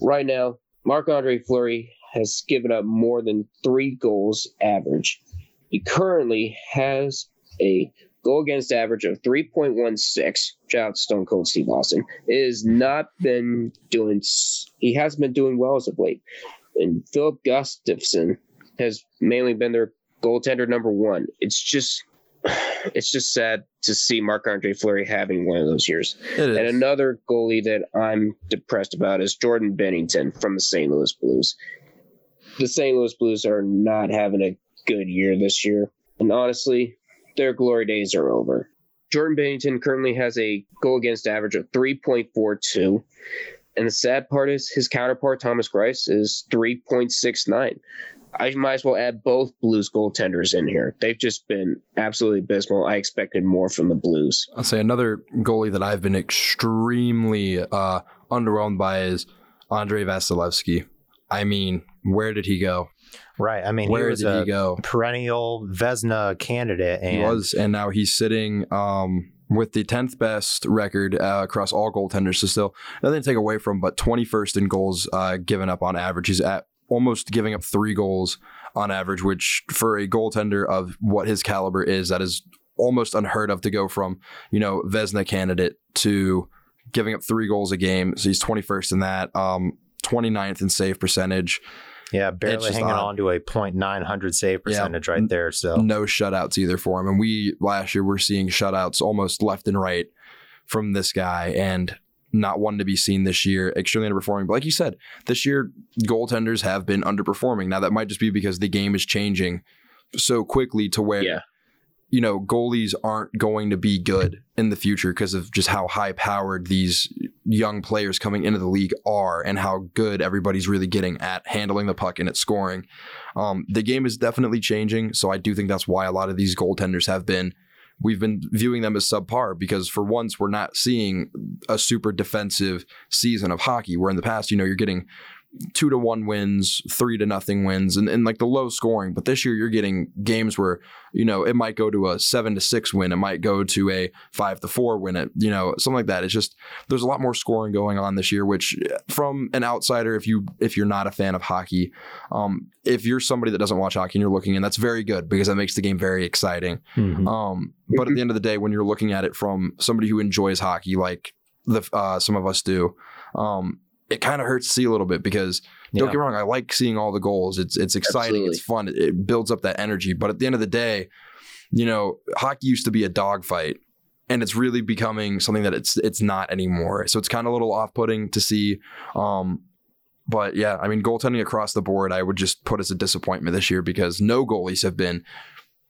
right now, Marc-Andre Fleury has given up more than three goals average. He currently has a goal against average of three point one six. Shout out Stone Cold Steve Austin. It has not been doing, he hasn't been doing well as of late. And Philip Gustafson has mainly been their goaltender number one. It's just, it's just sad to see Marc-Andre Fleury having one of those years. And another goalie that I'm depressed about is Jordan Binnington from the Saint Louis Blues. The Saint Louis Blues are not having a good year this year. And honestly, their glory days are over. Jordan Binnington currently has a goal against average of three point four two. And the sad part is his counterpart, Thomas Greiss, is three point six nine. I might as well add both Blues goaltenders in here. They've just been absolutely abysmal. I expected more from the Blues. I'll say another goalie that I've been extremely uh, underwhelmed by is Andre Vasilevsky. I mean, where did he go? Right. I mean, where he was did a he go? Perennial Vezina candidate. And- he was, and now he's sitting um, with the tenth best record uh, across all goaltenders. So still nothing to take away from, but twenty-first in goals uh, given up on average. He's at almost giving up three goals on average, which for a goaltender of what his caliber is, that is almost unheard of, to go from, you know, Vezina candidate to giving up three goals a game. So he's twenty-first in that, um, twenty-ninth in save percentage. Yeah, barely hanging not, on to a point nine hundred save percentage, yeah, right there. So no shutouts either for him. And we last year were seeing shutouts almost left and right from this guy, and not one to be seen this year. Extremely underperforming. But like you said, this year goaltenders have been underperforming. Now that might just be because the game is changing so quickly to where, yeah, you know, goalies aren't going to be good in the future because of just how high powered these young players coming into the league are and how good everybody's really getting at handling the puck and at scoring. Um, the game is definitely changing. So I do think that's why a lot of these goaltenders have been, we've been viewing them as subpar, because for once we're not seeing a super defensive season of hockey, where in the past, you know, you're getting two to one wins, three to nothing wins, and, and like the low scoring. But this year you're getting games where, you know, it might go to a seven to six win. It might go to a five to four win, it, you know, something like that. It's just, there's a lot more scoring going on this year, which from an outsider, if you, if you're not a fan of hockey, um, if you're somebody that doesn't watch hockey and you're looking in, that's very good, because that makes the game very exciting. Mm-hmm. Um, but at the end of the day, when you're looking at it from somebody who enjoys hockey, like the, uh, some of us do, um, it kind of hurts to see a little bit, because yeah. don't get me wrong, I like seeing all the goals. It's it's exciting. Absolutely. It's fun. It builds up that energy. But at the end of the day, you know, hockey used to be a dogfight, and it's really becoming something that it's it's not anymore. So it's kind of a little off-putting to see. Um, but yeah, I mean, goaltending across the board, I would just put as a disappointment this year, because no goalies have been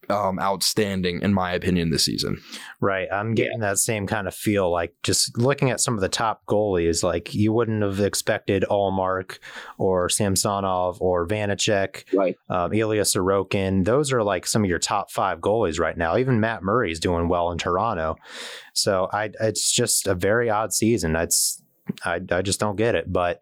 Um, outstanding in my opinion this season. Right. I'm getting yeah. that same kind of feel, like just looking at some of the top goalies, like you wouldn't have expected Allmark or Samsonov or Vanacek, right. um, Ilya Sorokin. Those are like some of your top five goalies right now. Even Matt Murray is doing well in Toronto. So I, it's just a very odd season. It's, I, I just don't get it. But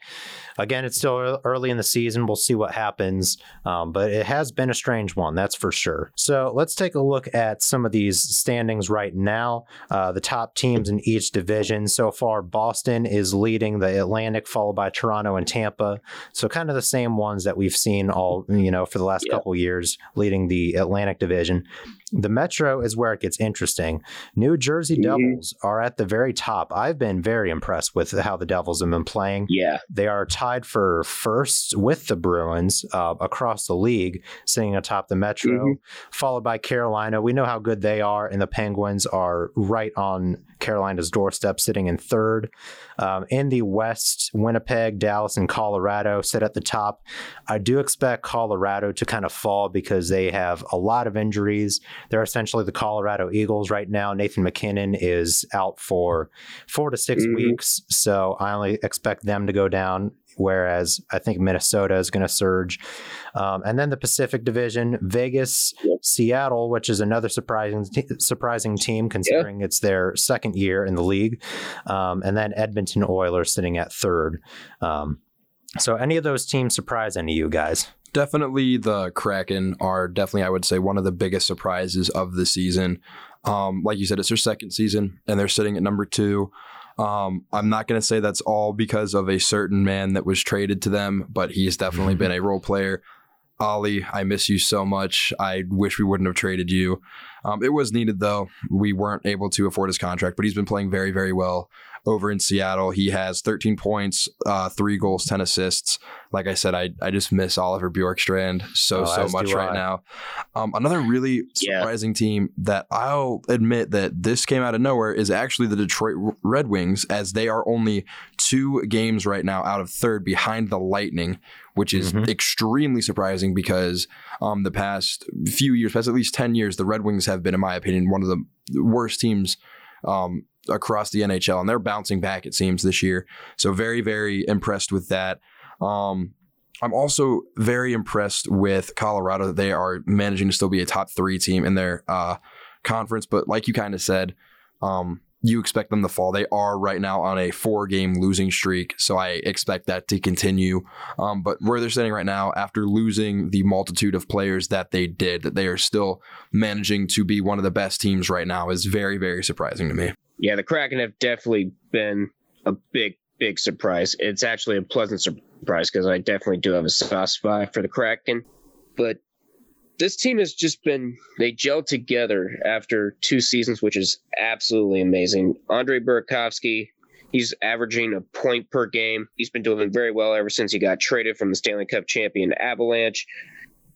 again, it's still early in the season. We'll see what happens. Um, but it has been a strange one, that's for sure. So let's take a look at some of these standings right now. Uh, the top teams in each division so far, Boston is leading the Atlantic, followed by Toronto and Tampa. So kind of the same ones that we've seen all, you know, for the last yeah. couple of years, leading the Atlantic division. The Metro is where it gets interesting. New Jersey Devils mm-hmm. are at the very top. I've been very impressed with how the Devils have been playing. Yeah. They are tied for first with the Bruins uh, across the league, sitting atop the Metro, mm-hmm. followed by Carolina. We know how good they are, and the Penguins are right on Carolina's doorstep, sitting in third. Um, in the West, Winnipeg, Dallas, and Colorado sit at the top. I do expect Colorado to kind of fall because they have a lot of injuries. They're essentially the Colorado Eagles right now. Nathan McKinnon is out for four to six mm-hmm. weeks, so I only expect them to go down, whereas I think Minnesota is going to surge. Um, and then the Pacific Division, Vegas, yep. Seattle, which is another surprising t- surprising team considering yep. it's their second year in the league, um, and then Edmonton Oilers sitting at third. Um, so any of those teams surprise any of you guys? Definitely the Kraken are definitely, I would say, one of the biggest surprises of the season. Um, like you said, it's their second season, and they're sitting at number two. Um, I'm not going to say that's all because of a certain man that was traded to them, but he's definitely been a role player. Ollie, I miss you so much. I wish we wouldn't have traded you. Um, it was needed, though. We weren't able to afford his contract, but he's been playing very, very well over in Seattle. He has thirteen points, uh, three goals, ten assists. Like I said, I I just miss Oliver Bjorkstrand so, oh, so much right now. Um, another really yeah. surprising team that I'll admit that this came out of nowhere is actually the Detroit Red Wings, as they are only two games right now out of third behind the Lightning, which is mm-hmm. extremely surprising because um, the past few years, past at least ten years, the Red Wings have been, in my opinion, one of the worst teams um, across the N H L, and they're bouncing back, it seems, this year. So very, very impressed with that. Um, I'm also very impressed with Colorado. They are managing to still be a top three team in their uh, conference. But like you kind of said, um, you expect them to fall. They are right now on a four-game losing streak, so I expect that to continue. Um, but where they're sitting right now, after losing the multitude of players that they did, that they are still managing to be one of the best teams right now is very, very surprising to me. Yeah, the Kraken have definitely been a big, big surprise. It's actually a pleasant surprise because I definitely do have a soft spot for the Kraken. But this team has just been, they gelled together after two seasons, which is absolutely amazing. Andre Burakovsky, he's averaging a point per game. He's been doing very well ever since he got traded from the Stanley Cup champion Avalanche.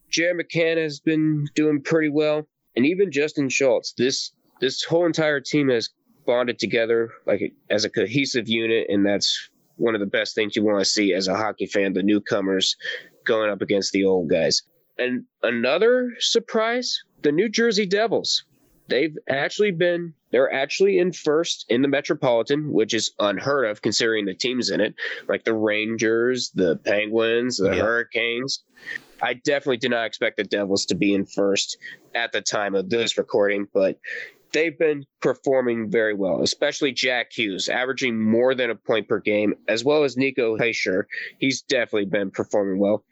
Jared McCann has been doing pretty well. And even Justin Schultz. This this whole entire team has bonded together like as a cohesive unit, and that's one of the best things you want to see as a hockey fan, the newcomers going up against the old guys. And another surprise, the New Jersey Devils. They've actually been, they're actually in first in the Metropolitan, which is unheard of considering the teams in it, like the Rangers, the Penguins, the yeah. Hurricanes. I definitely did not expect the Devils to be in first at the time of this recording, but they've been performing very well, especially Jack Hughes, averaging more than a point per game, as well as Nico Heischer. He's definitely been performing well.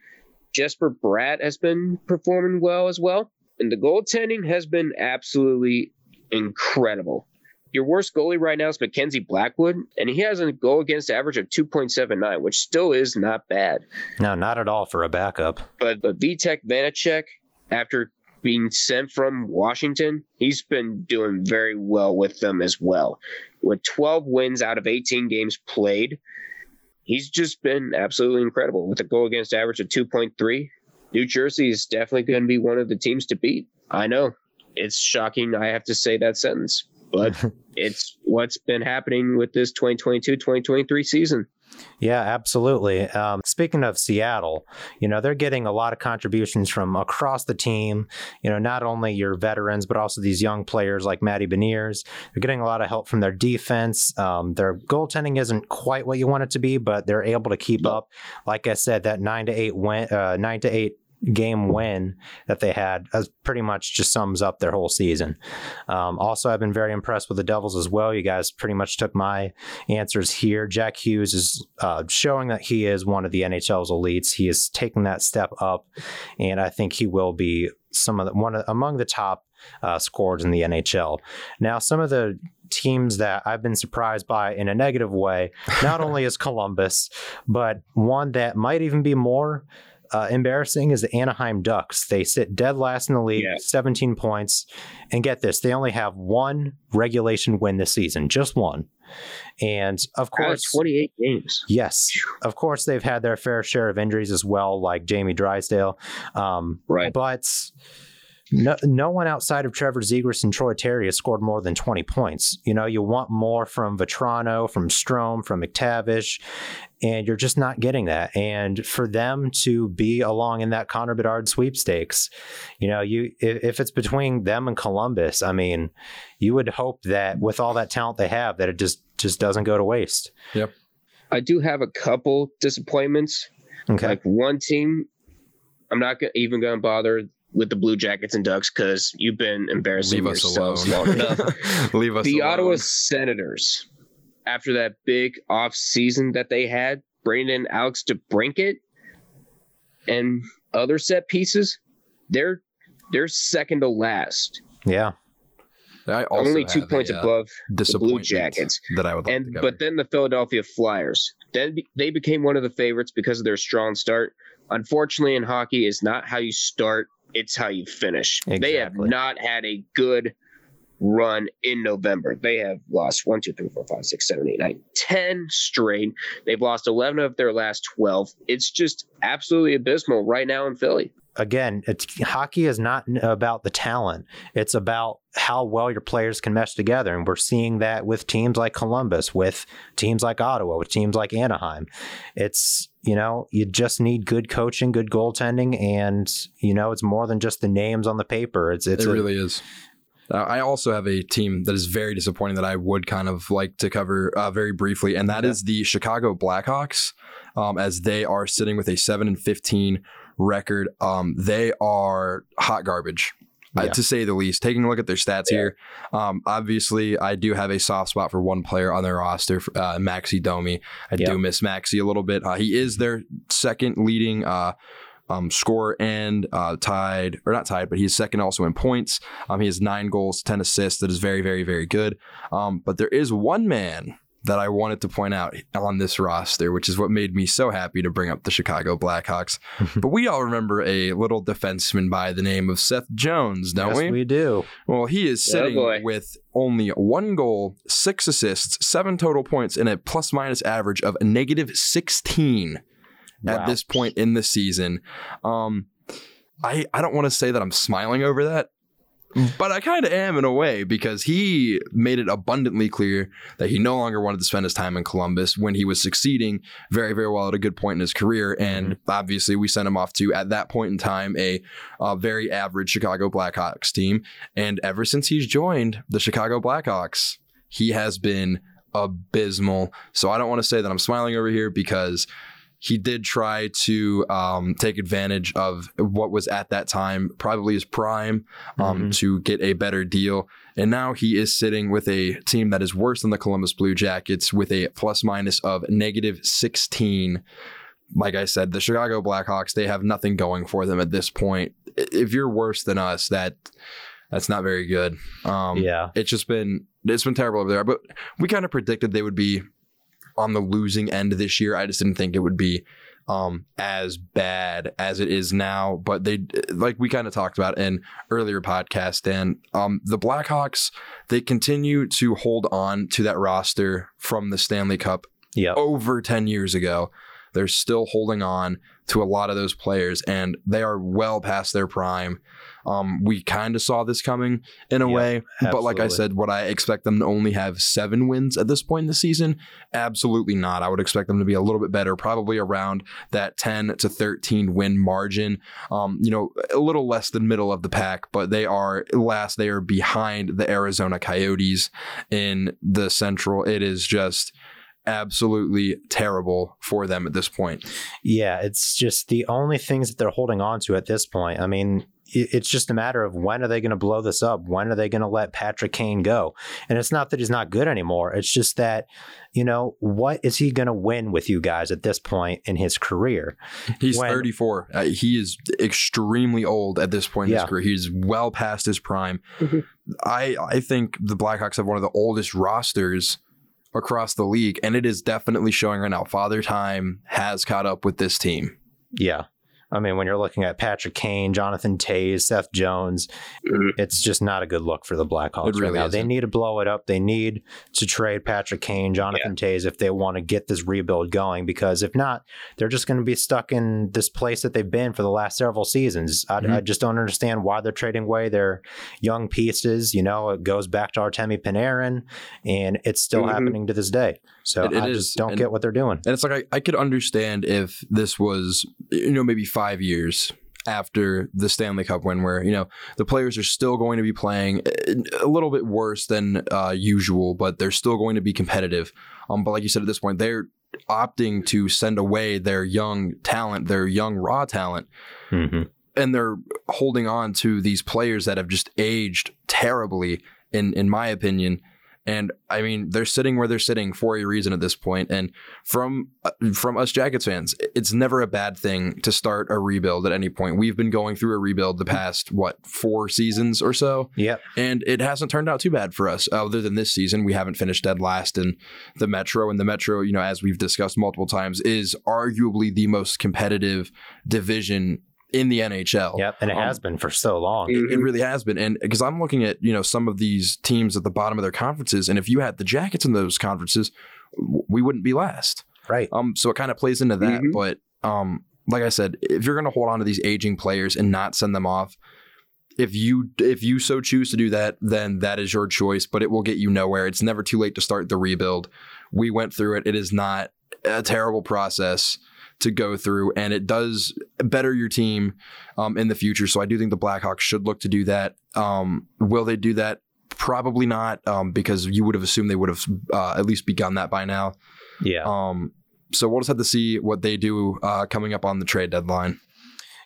Jesper Bratt has been performing well as well. And the goaltending has been absolutely incredible. Your worst goalie right now is Mackenzie Blackwood, and he has a goal against average of two point seven nine, which still is not bad. No, not at all for a backup. But, but Vitek Vanacek, after being sent from Washington, he's been doing very well with them as well. With twelve wins out of eighteen games played, he's just been absolutely incredible with a goal against average of two point three. New Jersey is definitely going to be one of the teams to beat. I know it's shocking. I have to say that sentence, but it's what's been happening with this twenty twenty-two twenty twenty-three season. Yeah, absolutely. Um, speaking of Seattle, you know, they're getting a lot of contributions from across the team, you know, not only your veterans, but also these young players like Matty Beniers. They're getting a lot of help from their defense. Um, their goaltending isn't quite what you want it to be, but they're able to keep up. Like I said, that nine to eight win, uh, nine to eight game win that they had as pretty much just sums up their whole season. Um, also, I've been very impressed with the Devils as well. You guys pretty much took my answers here. Jack Hughes is uh, showing that he is one of the N H L's elites. He is taking that step up, and I think he will be some of the, one of, among the top uh, scorers in the N H L. Now, some of the teams that I've been surprised by in a negative way, not only is Columbus, but one that might even be more Uh, embarrassing is the Anaheim Ducks. They sit dead last in the league, yeah. seventeen points. And get this, they only have one regulation win this season, just one. And of course, uh, twenty-eight games. Yes. Of course, they've had their fair share of injuries as well, like Jamie Drysdale. Um, right. But no, no one outside of Trevor Zegras and Troy Terry has scored more than twenty points. You know, you want more from Vetrano, from Strome, from McTavish, and you're just not getting that. And for them to be along in that Connor Bedard sweepstakes, you know, you if it's between them and Columbus, I mean, you would hope that with all that talent they have, that it just, just doesn't go to waste. Yep. I do have a couple disappointments. Okay. Like one team, I'm not even going to bother with the Blue Jackets and Ducks because you've been embarrassing Leave yourselves long enough. Leave us the alone. Ottawa Senators, after that big off season that they had, bringing in Alex DeBrincat and other set pieces, they're they're second to last. Yeah, I also only two points a, above uh, the Blue Jackets. That I would, like and to but then the Philadelphia Flyers. Then they became one of the favorites because of their strong start. Unfortunately, in hockey, is not how you start; it's how you finish. Exactly. They have not had a good run in November. They have lost one, two, three, four, five, six, seven, eight, nine, ten straight. They've lost eleven of their last twelve. It's just absolutely abysmal right now in Philly. Again, it's, hockey is not about the talent. It's about how well your players can mesh together. And we're seeing that with teams like Columbus, with teams like Ottawa, with teams like Anaheim. It's, you know, you just need good coaching, good goaltending. And, you know, it's more than just the names on the paper. It's, it's It a, really is. Uh, I also have a team that is very disappointing that I would kind of like to cover uh, very briefly, and that yeah. is the Chicago Blackhawks, um, as they are sitting with a seven and fifteen record. Um, they are hot garbage. Yeah. To say the least. Taking a look at their stats yeah. here, um, obviously I do have a soft spot for one player on their roster, uh, Maxi Domi. I yeah. do miss Maxi a little bit. Uh, he is their second leading uh, um, scorer and uh, tied, or not tied, but he's second also in points. Um, he has nine goals, ten assists. That is very, very, very good. Um, but there is one man that I wanted to point out on this roster, which is what made me so happy to bring up the Chicago Blackhawks. But we all remember a little defenseman by the name of Seth Jones, don't yes, we? Yes, we do. Well, he is sitting oh with only one goal, six assists, seven total points, and a plus-minus average of negative sixteen wow. at this point in the season. Um, I, I don't want to say that I'm smiling over that, but I kind of am in a way, because he made it abundantly clear that he no longer wanted to spend his time in Columbus when he was succeeding very, very well at a good point in his career. And mm-hmm. obviously we sent him off to, at that point in time, a, a very average Chicago Blackhawks team. And ever since he's joined the Chicago Blackhawks, he has been abysmal. So I don't want to say that I'm smiling over here, because he did try to um, take advantage of what was at that time probably his prime um, mm-hmm. to get a better deal. And now he is sitting with a team that is worse than the Columbus Blue Jackets with a plus minus of negative sixteen. Like I said, the Chicago Blackhawks, they have nothing going for them at this point. If you're worse than us, that that's not very good. Um, yeah, it's just been it's been terrible over there. But we kind of predicted they would be on the losing end this year. I just didn't think it would be um, as bad as it is now. But they, like we kind of talked about in earlier podcast, Dan, um, the Blackhawks, they continue to hold on to that roster from the Stanley Cup yep. over ten years ago. They're still holding on to a lot of those players, and they are well past their prime. Um, we kind of saw this coming in a yeah, way, absolutely. But like I said, would I expect them to only have seven wins at this point in the season? Absolutely not. I would expect them to be a little bit better, probably around that ten to thirteen win margin. Um, you know, a little less than middle of the pack, but they are last. They are behind the Arizona Coyotes in the Central. It is just absolutely terrible for them at this point. Yeah, it's just the only things that they're holding on to at this point. I mean, it's just a matter of when are they going to blow this up? When are they going to let Patrick Kane go? And it's not that he's not good anymore. It's just that, you know, what is he going to win with you guys at this point in his career? He's when, thirty-four. Uh, he is extremely old at this point in yeah. his career. He's well past his prime. Mm-hmm. I, I think the Blackhawks have one of the oldest rosters across the league, and it is definitely showing right now. Father Time has caught up with this team. Yeah. I mean, when you're looking at Patrick Kane, Jonathan Toews, Seth Jones, it's just not a good look for the Blackhawks really right now. Isn't. They need to blow it up. They need to trade Patrick Kane, Jonathan yeah. Toews, if they want to get this rebuild going, because if not, they're just going to be stuck in this place that they've been for the last several seasons. I, mm-hmm. I just don't understand why they're trading away their young pieces. You know, it goes back to Artemi Panarin, and it's still mm-hmm. happening to this day. So it, it I just is. don't and, get what they're doing. And it's like I, I could understand if this was, you know, maybe five years after the Stanley Cup win, where, you know, the players are still going to be playing a little bit worse than uh, usual, but they're still going to be competitive. Um, but like you said, at this point, they're opting to send away their young talent, their young raw talent. Mm-hmm. And they're holding on to these players that have just aged terribly, in in my opinion. And I mean, they're sitting where they're sitting for a reason at this point. And from from us Jackets fans, it's never a bad thing to start a rebuild at any point. We've been going through a rebuild the past, what, four seasons or so? Yeah. And it hasn't turned out too bad for us. Other than this season, we haven't finished dead last in the Metro. And the Metro, you know, as we've discussed multiple times, is arguably the most competitive division in the N H L. Yep, and it um, has been for so long. It, it really has been. And because I'm looking at, you know, some of these teams at the bottom of their conferences, and if you had the Jackets in those conferences, we wouldn't be last. Right. Um. So it kind of plays into that. Mm-hmm. But um, like I said, if you're going to hold on to these aging players and not send them off, if you if you so choose to do that, then that is your choice, but it will get you nowhere. It's never too late to start the rebuild. We went through it. It is not a terrible process. to go through, and it does better your team um, in the future. So I do think the Blackhawks should look to do that. Um, will they do that? Probably not, um, because you would have assumed they would have uh, at least begun that by now. Yeah. Um, so we'll just have to see what they do uh, coming up on the trade deadline.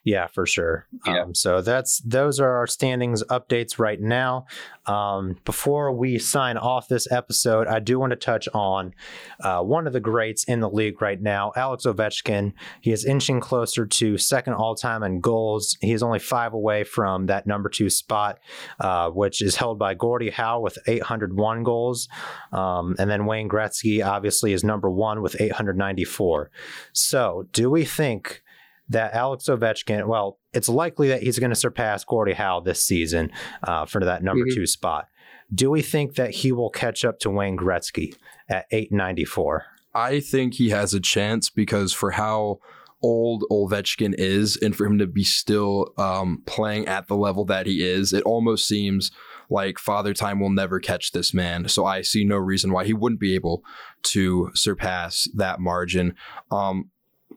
Yeah, for sure. Yeah. Um, so that's those are our standings updates right now. Um, before we sign off this episode, I do want to touch on uh, one of the greats in the league right now, Alex Ovechkin. He is inching closer to second all-time in goals. He is only five away from that number two spot, uh, which is held by Gordie Howe with eight hundred one goals. Um, and then Wayne Gretzky, obviously, is number one with eight hundred ninety-four. So do we think that Alex Ovechkin, well, it's likely that he's going to surpass Gordie Howe this season uh, for that number mm-hmm. two spot. Do we think that he will catch up to Wayne Gretzky at eight ninety-four? I think he has a chance, because for how old Ovechkin is and for him to be still um, playing at the level that he is, it almost seems like Father Time will never catch this man. So I see no reason why he wouldn't be able to surpass that margin. Um,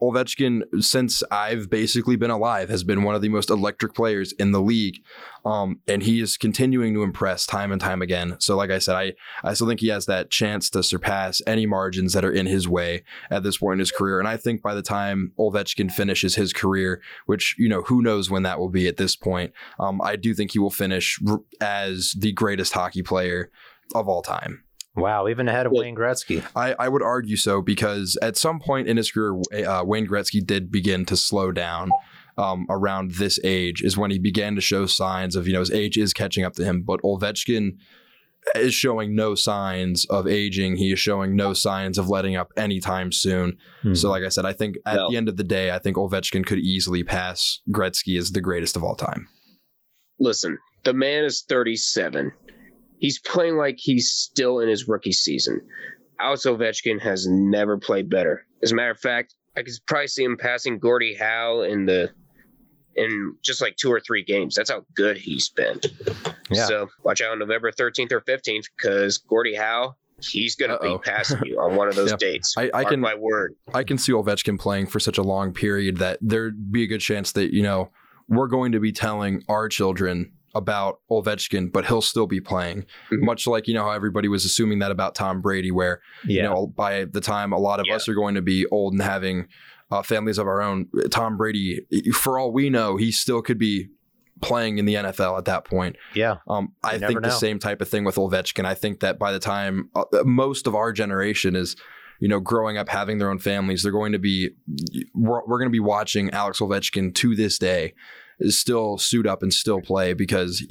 Ovechkin, since I've basically been alive, has been one of the most electric players in the league, um, and he is continuing to impress time and time again. So like I said, I, I still think he has that chance to surpass any margins that are in his way at this point in his career. And I think by the time Ovechkin finishes his career, which, you know, who knows when that will be at this point, um, I do think he will finish as the greatest hockey player of all time. Wow, even ahead of well, Wayne Gretzky. I, I would argue so, because at some point in his career, uh, Wayne Gretzky did begin to slow down. Um, around this age is when he began to show signs of, you know, his age is catching up to him. But Ovechkin is showing no signs of aging. He is showing no signs of letting up anytime soon. Hmm. So like I said, I think at well, the end of the day, I think Ovechkin could easily pass Gretzky as the greatest of all time. Listen, the man is thirty-seven. He's playing like he's still in his rookie season. Alex Ovechkin has never played better. As a matter of fact, I could probably see him passing Gordie Howe in the in just like two or three games. That's how good he's been. Yeah. So watch out on November thirteenth or fifteenth, because Gordie Howe, he's going to be passing you on one of those yep. dates. I, I can, my word. I can see Ovechkin playing for such a long period that there'd be a good chance that, you know, we're going to be telling our children about Ovechkin, but he'll still be playing. Mm-hmm. Much like, you know, how everybody was assuming that about Tom Brady, where, yeah. you know, by the time a lot of yeah. us are going to be old and having uh, families of our own, Tom Brady, for all we know, he still could be playing in the N F L at that point. Yeah. Um, I think know. the same type of thing with Ovechkin. I think that by the time uh, most of our generation is, you know, growing up, having their own families, they're going to be, we're, we're going to be watching Alex Ovechkin to this day still suit up and still play, because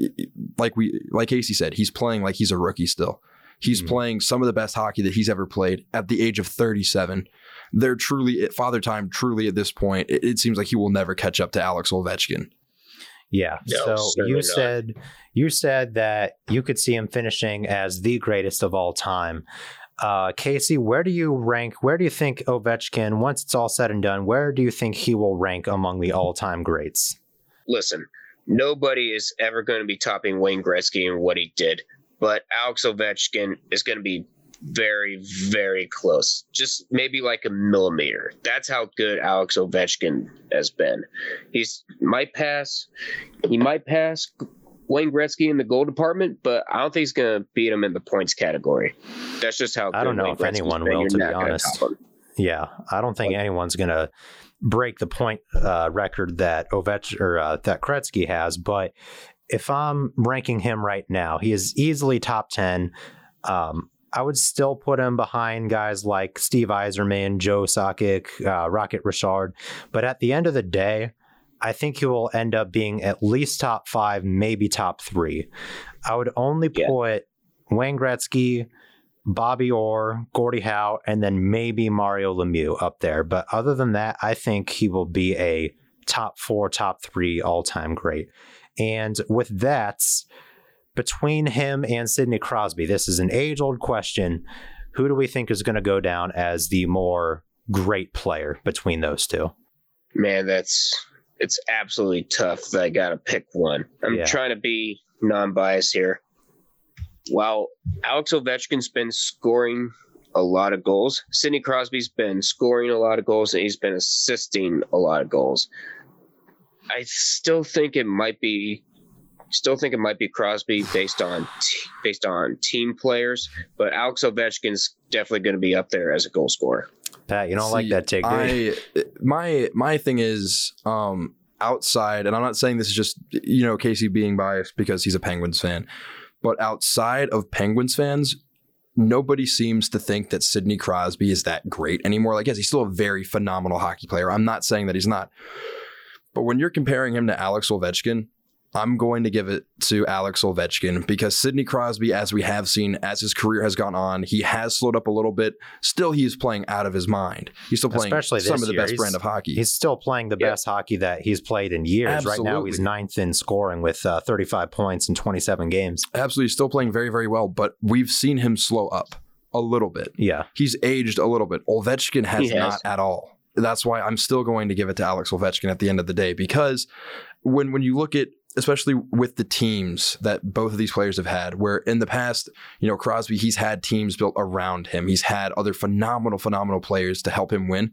like we like Casey said, he's playing like he's a rookie still. He's mm-hmm. playing some of the best hockey that he's ever played at the age of thirty-seven. They're truly at Father Time, truly at this point, it, it seems like he will never catch up to Alex Ovechkin. Yeah. No, so you not. said you said that you could see him finishing as the greatest of all time. Uh, Casey, where do you rank? Where do you think Ovechkin, once it's all said and done, where do you think he will rank among the all-time greats? Listen, nobody is ever going to be topping Wayne Gretzky and what he did, but Alex Ovechkin is going to be very, very close. Just maybe like a millimeter. That's how good Alex Ovechkin has been. He's might pass. He might pass Wayne Gretzky in the goal department, but I don't think he's going to beat him in the points category. That's just how. I don't know if anyone will, to be honest. Yeah, I don't think anyone's going to break the point uh, record that Ovech or uh, that Gretzky has. But if I'm ranking him right now, he is easily top ten. Um, I would still put him behind guys like Steve Yzerman, Joe Sakic, uh, Rocket Richard. But at the end of the day, I think he will end up being at least top five, maybe top three. I would only yeah. put Wayne Gretzky, Bobby Orr, Gordie Howe, and then maybe Mario Lemieux up there. But other than that, I think he will be a top four, top three all-time great. And with that, between him and Sidney Crosby, this is an age-old question. Who do we think is going to go down as the more great player between those two? Man, that's... it's absolutely tough that I got to pick one. I'm yeah. trying to be non-biased here. While Alex Ovechkin's been scoring a lot of goals. Sidney Crosby's been scoring a lot of goals, and he's been assisting a lot of goals. I still think it might be, still think it might be Crosby based on t- based on team players, but Alex Ovechkin's definitely going to be up there as a goal scorer. Pat, you don't See, like that take. I, my my thing is um, outside, and I'm not saying this is just you know Casey being biased because he's a Penguins fan, but outside of Penguins fans, nobody seems to think that Sidney Crosby is that great anymore. Like, yes, he's still a very phenomenal hockey player. I'm not saying that he's not. But when you're comparing him to Alex Ovechkin, I'm going to give it to Alex Ovechkin because Sidney Crosby, as we have seen, as his career has gone on, he has slowed up a little bit. Still, he's playing out of his mind. He's still playing Especially some of the year. best he's, brand of hockey. He's still playing the yeah. best hockey that he's played in years. Absolutely. Right now, he's ninth in scoring with uh, thirty-five points in twenty-seven games. Absolutely. Still playing very, very well, but we've seen him slow up a little bit. Yeah. He's aged a little bit. Ovechkin has, has. not at all. That's why I'm still going to give it to Alex Ovechkin at the end of the day, because when when you look at, especially with the teams that both of these players have had, where in the past, you know, Crosby, he's had teams built around him. He's had other phenomenal, phenomenal players to help him win.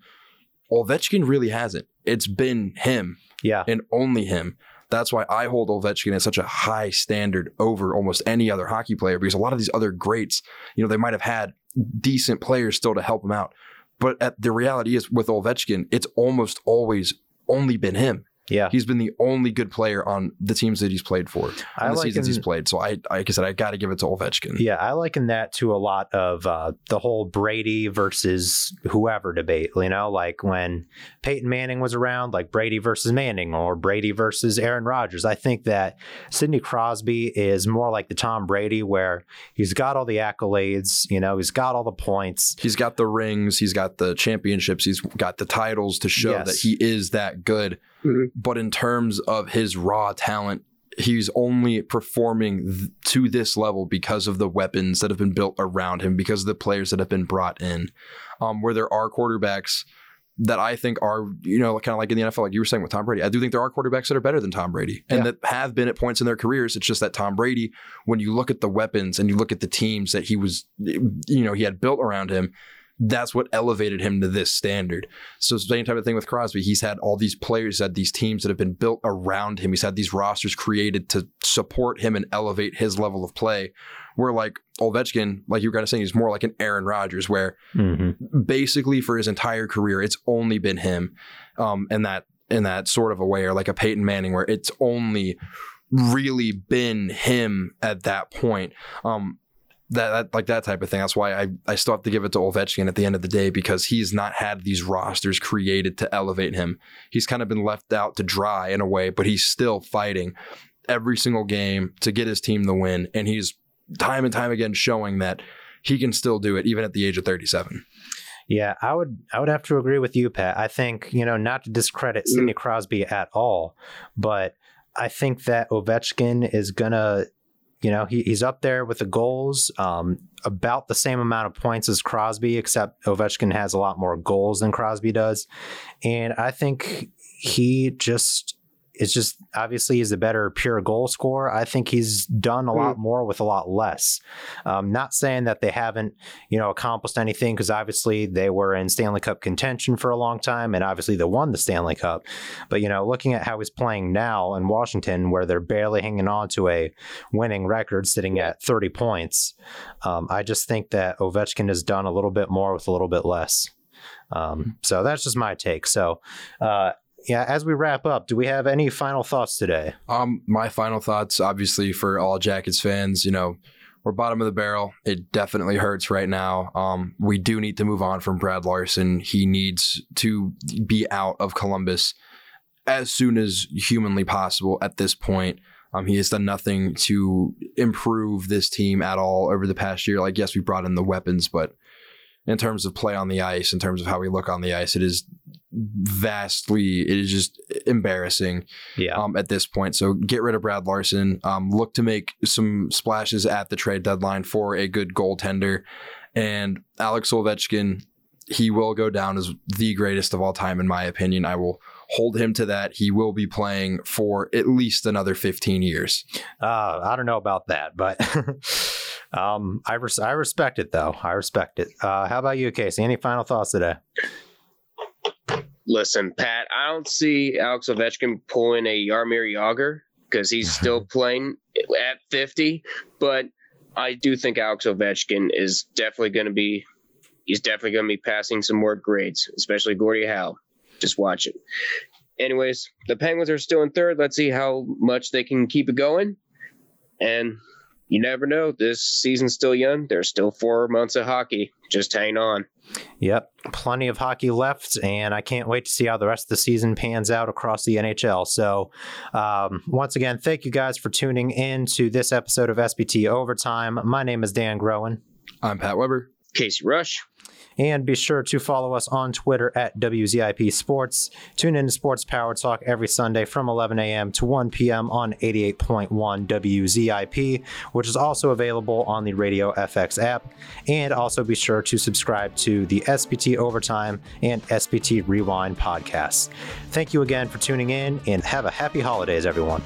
Ovechkin really hasn't. It's been him yeah. and only him. That's why I hold Ovechkin at such a high standard over almost any other hockey player, because a lot of these other greats, you know, they might have had decent players still to help them out. But at, the reality is with Ovechkin, it's almost always only been him. Yeah. He's been the only good player on the teams that he's played for, on the seasons he's played. So, I, like I said, I got to give it to Ovechkin. Yeah, I liken that to a lot of uh, the whole Brady versus whoever debate, you know, like when Peyton Manning was around, like Brady versus Manning or Brady versus Aaron Rodgers. I think that Sidney Crosby is more like the Tom Brady where he's got all the accolades, you know, he's got all the points. He's got the rings. He's got the championships. He's got the titles to show yes. that he is that good. Mm-hmm. But in terms of his raw talent, he's only performing th- to this level because of the weapons that have been built around him, because of the players that have been brought in, um, where there are quarterbacks that I think are, you know, kind of like in the N F L, like you were saying with Tom Brady. I do think there are quarterbacks that are better than Tom Brady and yeah. that have been at points in their careers. It's just that Tom Brady, when you look at the weapons and you look at the teams that he was, you know, he had built around him, that's what elevated him to this standard. So same type of thing with Crosby. He's had all these players, had these teams that have been built around him. He's had these rosters created to support him and elevate his level of play. Where like Ovechkin, like you were kind of saying, he's more like an Aaron Rodgers, where mm-hmm. basically for his entire career, it's only been him um, in that in that sort of a way, or like a Peyton Manning, where it's only really been him at that point. Um, That, that like that type of thing. That's why I, I still have to give it to Ovechkin at the end of the day, because he's not had these rosters created to elevate him. He's kind of been left out to dry in a way, but he's still fighting every single game to get his team the win. And he's time and time again showing that he can still do it, even at the age of thirty-seven. Yeah, I would I would have to agree with you, Pat. I think, you know, not to discredit Sidney Crosby at all, but I think that Ovechkin is going to, you know, he, he's up there with the goals, um, about the same amount of points as Crosby, except Ovechkin has a lot more goals than Crosby does. And I think he just is just obviously he's a better pure goal scorer. I think he's done a lot more with a lot less. Um, not saying that they haven't, you know, accomplished anything, because obviously they were in Stanley Cup contention for a long time and obviously they won the Stanley Cup. But, you know, looking at how he's playing now in Washington, where they're barely hanging on to a winning record sitting at thirty points, um, I just think that Ovechkin has done a little bit more with a little bit less. Um, so that's just my take. So, uh, yeah, as we wrap up, do we have any final thoughts today? Um, my final thoughts, obviously, for all Jackets fans, you know, we're bottom of the barrel. It definitely hurts right now. Um, we do need to move on from Brad Larson. He needs to be out of Columbus as soon as humanly possible at this point. Um, he has done nothing to improve this team at all over the past year. Like, yes, we brought in the weapons, but in terms of play on the ice, in terms of how we look on the ice, it is vastly, it is just embarrassing yeah. um, at this point. So get rid of Brad Larson. Um, look to make some splashes at the trade deadline for a good goaltender. And Alex Ovechkin, he will go down as the greatest of all time, in my opinion. I will hold him to that. He will be playing for at least another fifteen years. Uh, I don't know about that, but... Um, I res- I respect it though. I respect it. Uh, how about you, Casey? Any final thoughts today? Listen, Pat, I don't see Alex Ovechkin pulling a Jaromir Jagr because he's still playing at fifty, but I do think Alex Ovechkin is definitely going to be, he's definitely going to be passing some more grades, especially Gordie Howe. Just watch it. Anyways, the Penguins are still in third. Let's see how much they can keep it going. And you never know. This season's still young. There's still four months of hockey. Just hang on. Yep. Plenty of hockey left, and I can't wait to see how the rest of the season pans out across the N H L. So um, once again, thank you guys for tuning in to this episode of S B T Overtime. My name is Dan Groen. I'm Pat Weber. Casey Rush. And be sure to follow us on Twitter at W Z I P Sports. Tune in to Sports Power Talk every Sunday from eleven a.m. to one p.m. on eighty-eight point one W Z I P, which is also available on the Radio F X app. And also be sure to subscribe to the S B T Overtime and S B T Rewind podcasts. Thank you again for tuning in, and have a happy holidays, everyone.